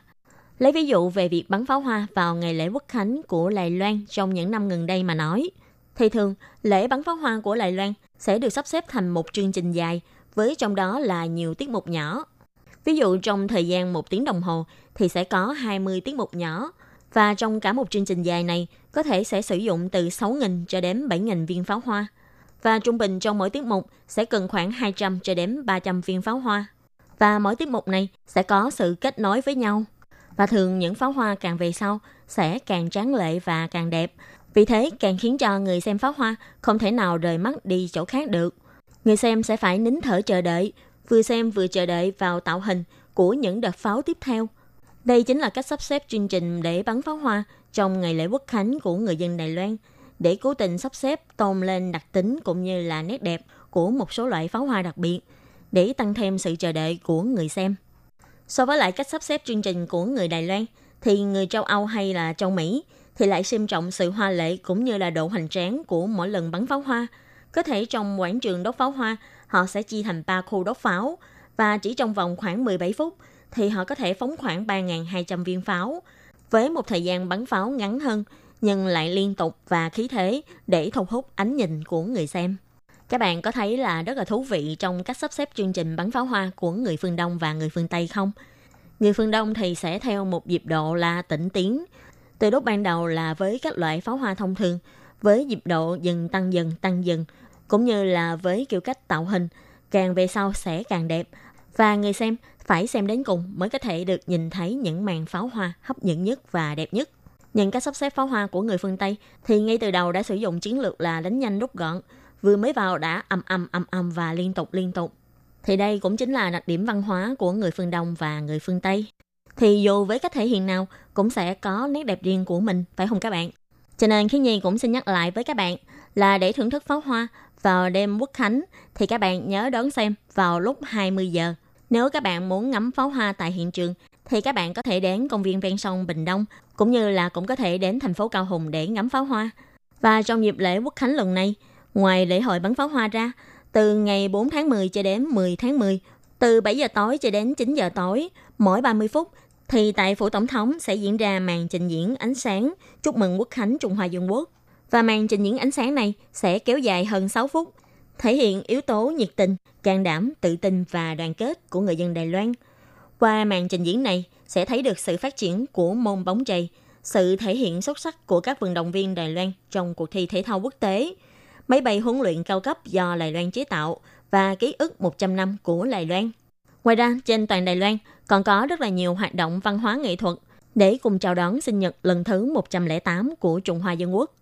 Lấy ví dụ về việc bắn pháo hoa vào ngày lễ quốc khánh của Đài Loan trong những năm gần đây mà nói, thì thường lễ bắn pháo hoa của Đài Loan sẽ được sắp xếp thành một chương trình dài, với trong đó là nhiều tiết mục nhỏ. Ví dụ trong thời gian 1 tiếng đồng hồ thì sẽ có 20 tiết mục nhỏ, và trong cả một chương trình dài này có thể sẽ sử dụng từ 6.000 cho đến 7.000 viên pháo hoa. Và trung bình trong mỗi tiết mục sẽ cần khoảng 200 cho đến 300 viên pháo hoa. Và mỗi tiết mục này sẽ có sự kết nối với nhau. Và thường những pháo hoa càng về sau sẽ càng tráng lệ và càng đẹp. Vì thế càng khiến cho người xem pháo hoa không thể nào rời mắt đi chỗ khác được. Người xem sẽ phải nín thở chờ đợi, vừa xem vừa chờ đợi vào tạo hình của những đợt pháo tiếp theo. Đây chính là cách sắp xếp chương trình để bắn pháo hoa trong ngày lễ quốc khánh của người dân Đài Loan, để cố tình sắp xếp tôn lên đặc tính cũng như là nét đẹp của một số loại pháo hoa đặc biệt, để tăng thêm sự chờ đợi của người xem. So với lại cách sắp xếp chương trình của người Đài Loan, thì người châu Âu hay là châu Mỹ thì lại xem trọng sự hoa lệ cũng như là độ hoành tráng của mỗi lần bắn pháo hoa. Có thể trong quảng trường đốt pháo hoa, họ sẽ chia thành 3 khu đốt pháo, và chỉ trong vòng khoảng 17 phút thì họ có thể phóng khoảng 3.200 viên pháo, với một thời gian bắn pháo ngắn hơn nhưng lại liên tục và khí thế để thu hút ánh nhìn của người xem. Các bạn có thấy là rất là thú vị trong cách sắp xếp chương trình bắn pháo hoa của người phương Đông và người phương Tây không? Người phương Đông thì sẽ theo một nhịp độ là tĩnh tiến, từ đốt ban đầu là với các loại pháo hoa thông thường, với nhịp độ dần tăng dần, cũng như là với kiểu cách tạo hình, càng về sau sẽ càng đẹp, và người xem phải xem đến cùng mới có thể được nhìn thấy những màn pháo hoa hấp dẫn nhất và đẹp nhất. Những cách sắp xếp pháo hoa của người phương Tây thì ngay từ đầu đã sử dụng chiến lược là đánh nhanh rút gọn, vừa mới vào đã ầm ầm và liên tục. Thì đây cũng chính là đặc điểm văn hóa của người phương Đông và người phương Tây. Thì dù với cách thể hiện nào cũng sẽ có nét đẹp riêng của mình, phải không các bạn? Cho nên Khiết Nhi cũng xin nhắc lại với các bạn là để thưởng thức pháo hoa vào đêm quốc khánh thì các bạn nhớ đón xem vào lúc 20 giờ. Nếu các bạn muốn ngắm pháo hoa tại hiện trường thì các bạn có thể đến công viên ven sông Bình Đông, cũng như là cũng có thể đến thành phố Cao Hùng để ngắm pháo hoa. Và trong dịp lễ quốc khánh lần này, ngoài lễ hội bắn pháo hoa ra, từ ngày 4 tháng 10 cho đến 10 tháng 10, từ 7 giờ tối cho đến 9 giờ tối, mỗi 30 phút, thì tại Phủ Tổng thống sẽ diễn ra màn trình diễn ánh sáng chúc mừng quốc khánh Trung Hoa Dân Quốc. Và màn trình diễn ánh sáng này sẽ kéo dài hơn 6 phút, thể hiện yếu tố nhiệt tình, can đảm, tự tin và đoàn kết của người dân Đài Loan. Qua màn trình diễn này sẽ thấy được sự phát triển của môn bóng chày, sự thể hiện xuất sắc của các vận động viên Đài Loan trong cuộc thi thể thao quốc tế, máy bay huấn luyện cao cấp do Đài Loan chế tạo và ký ức 100 năm của Đài Loan. Ngoài ra, trên toàn Đài Loan còn có rất là nhiều hoạt động văn hóa nghệ thuật để cùng chào đón sinh nhật lần thứ 108 của Trung Hoa Dân Quốc.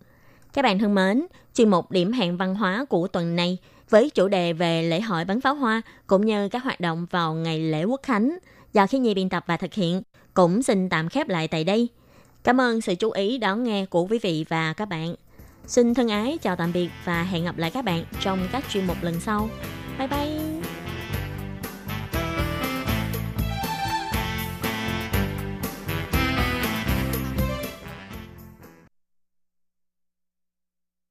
Các bạn thân mến, chuyên mục Điểm hẹn văn hóa của tuần này với chủ đề về lễ hội bắn pháo hoa cũng như các hoạt động vào ngày lễ quốc khánh do Khiết Nhi biên tập và thực hiện cũng xin tạm khép lại tại đây. Cảm ơn sự chú ý đón nghe của quý vị và các bạn. Xin thân ái chào tạm biệt và hẹn gặp lại các bạn trong các chuyên mục lần sau. Bye bye!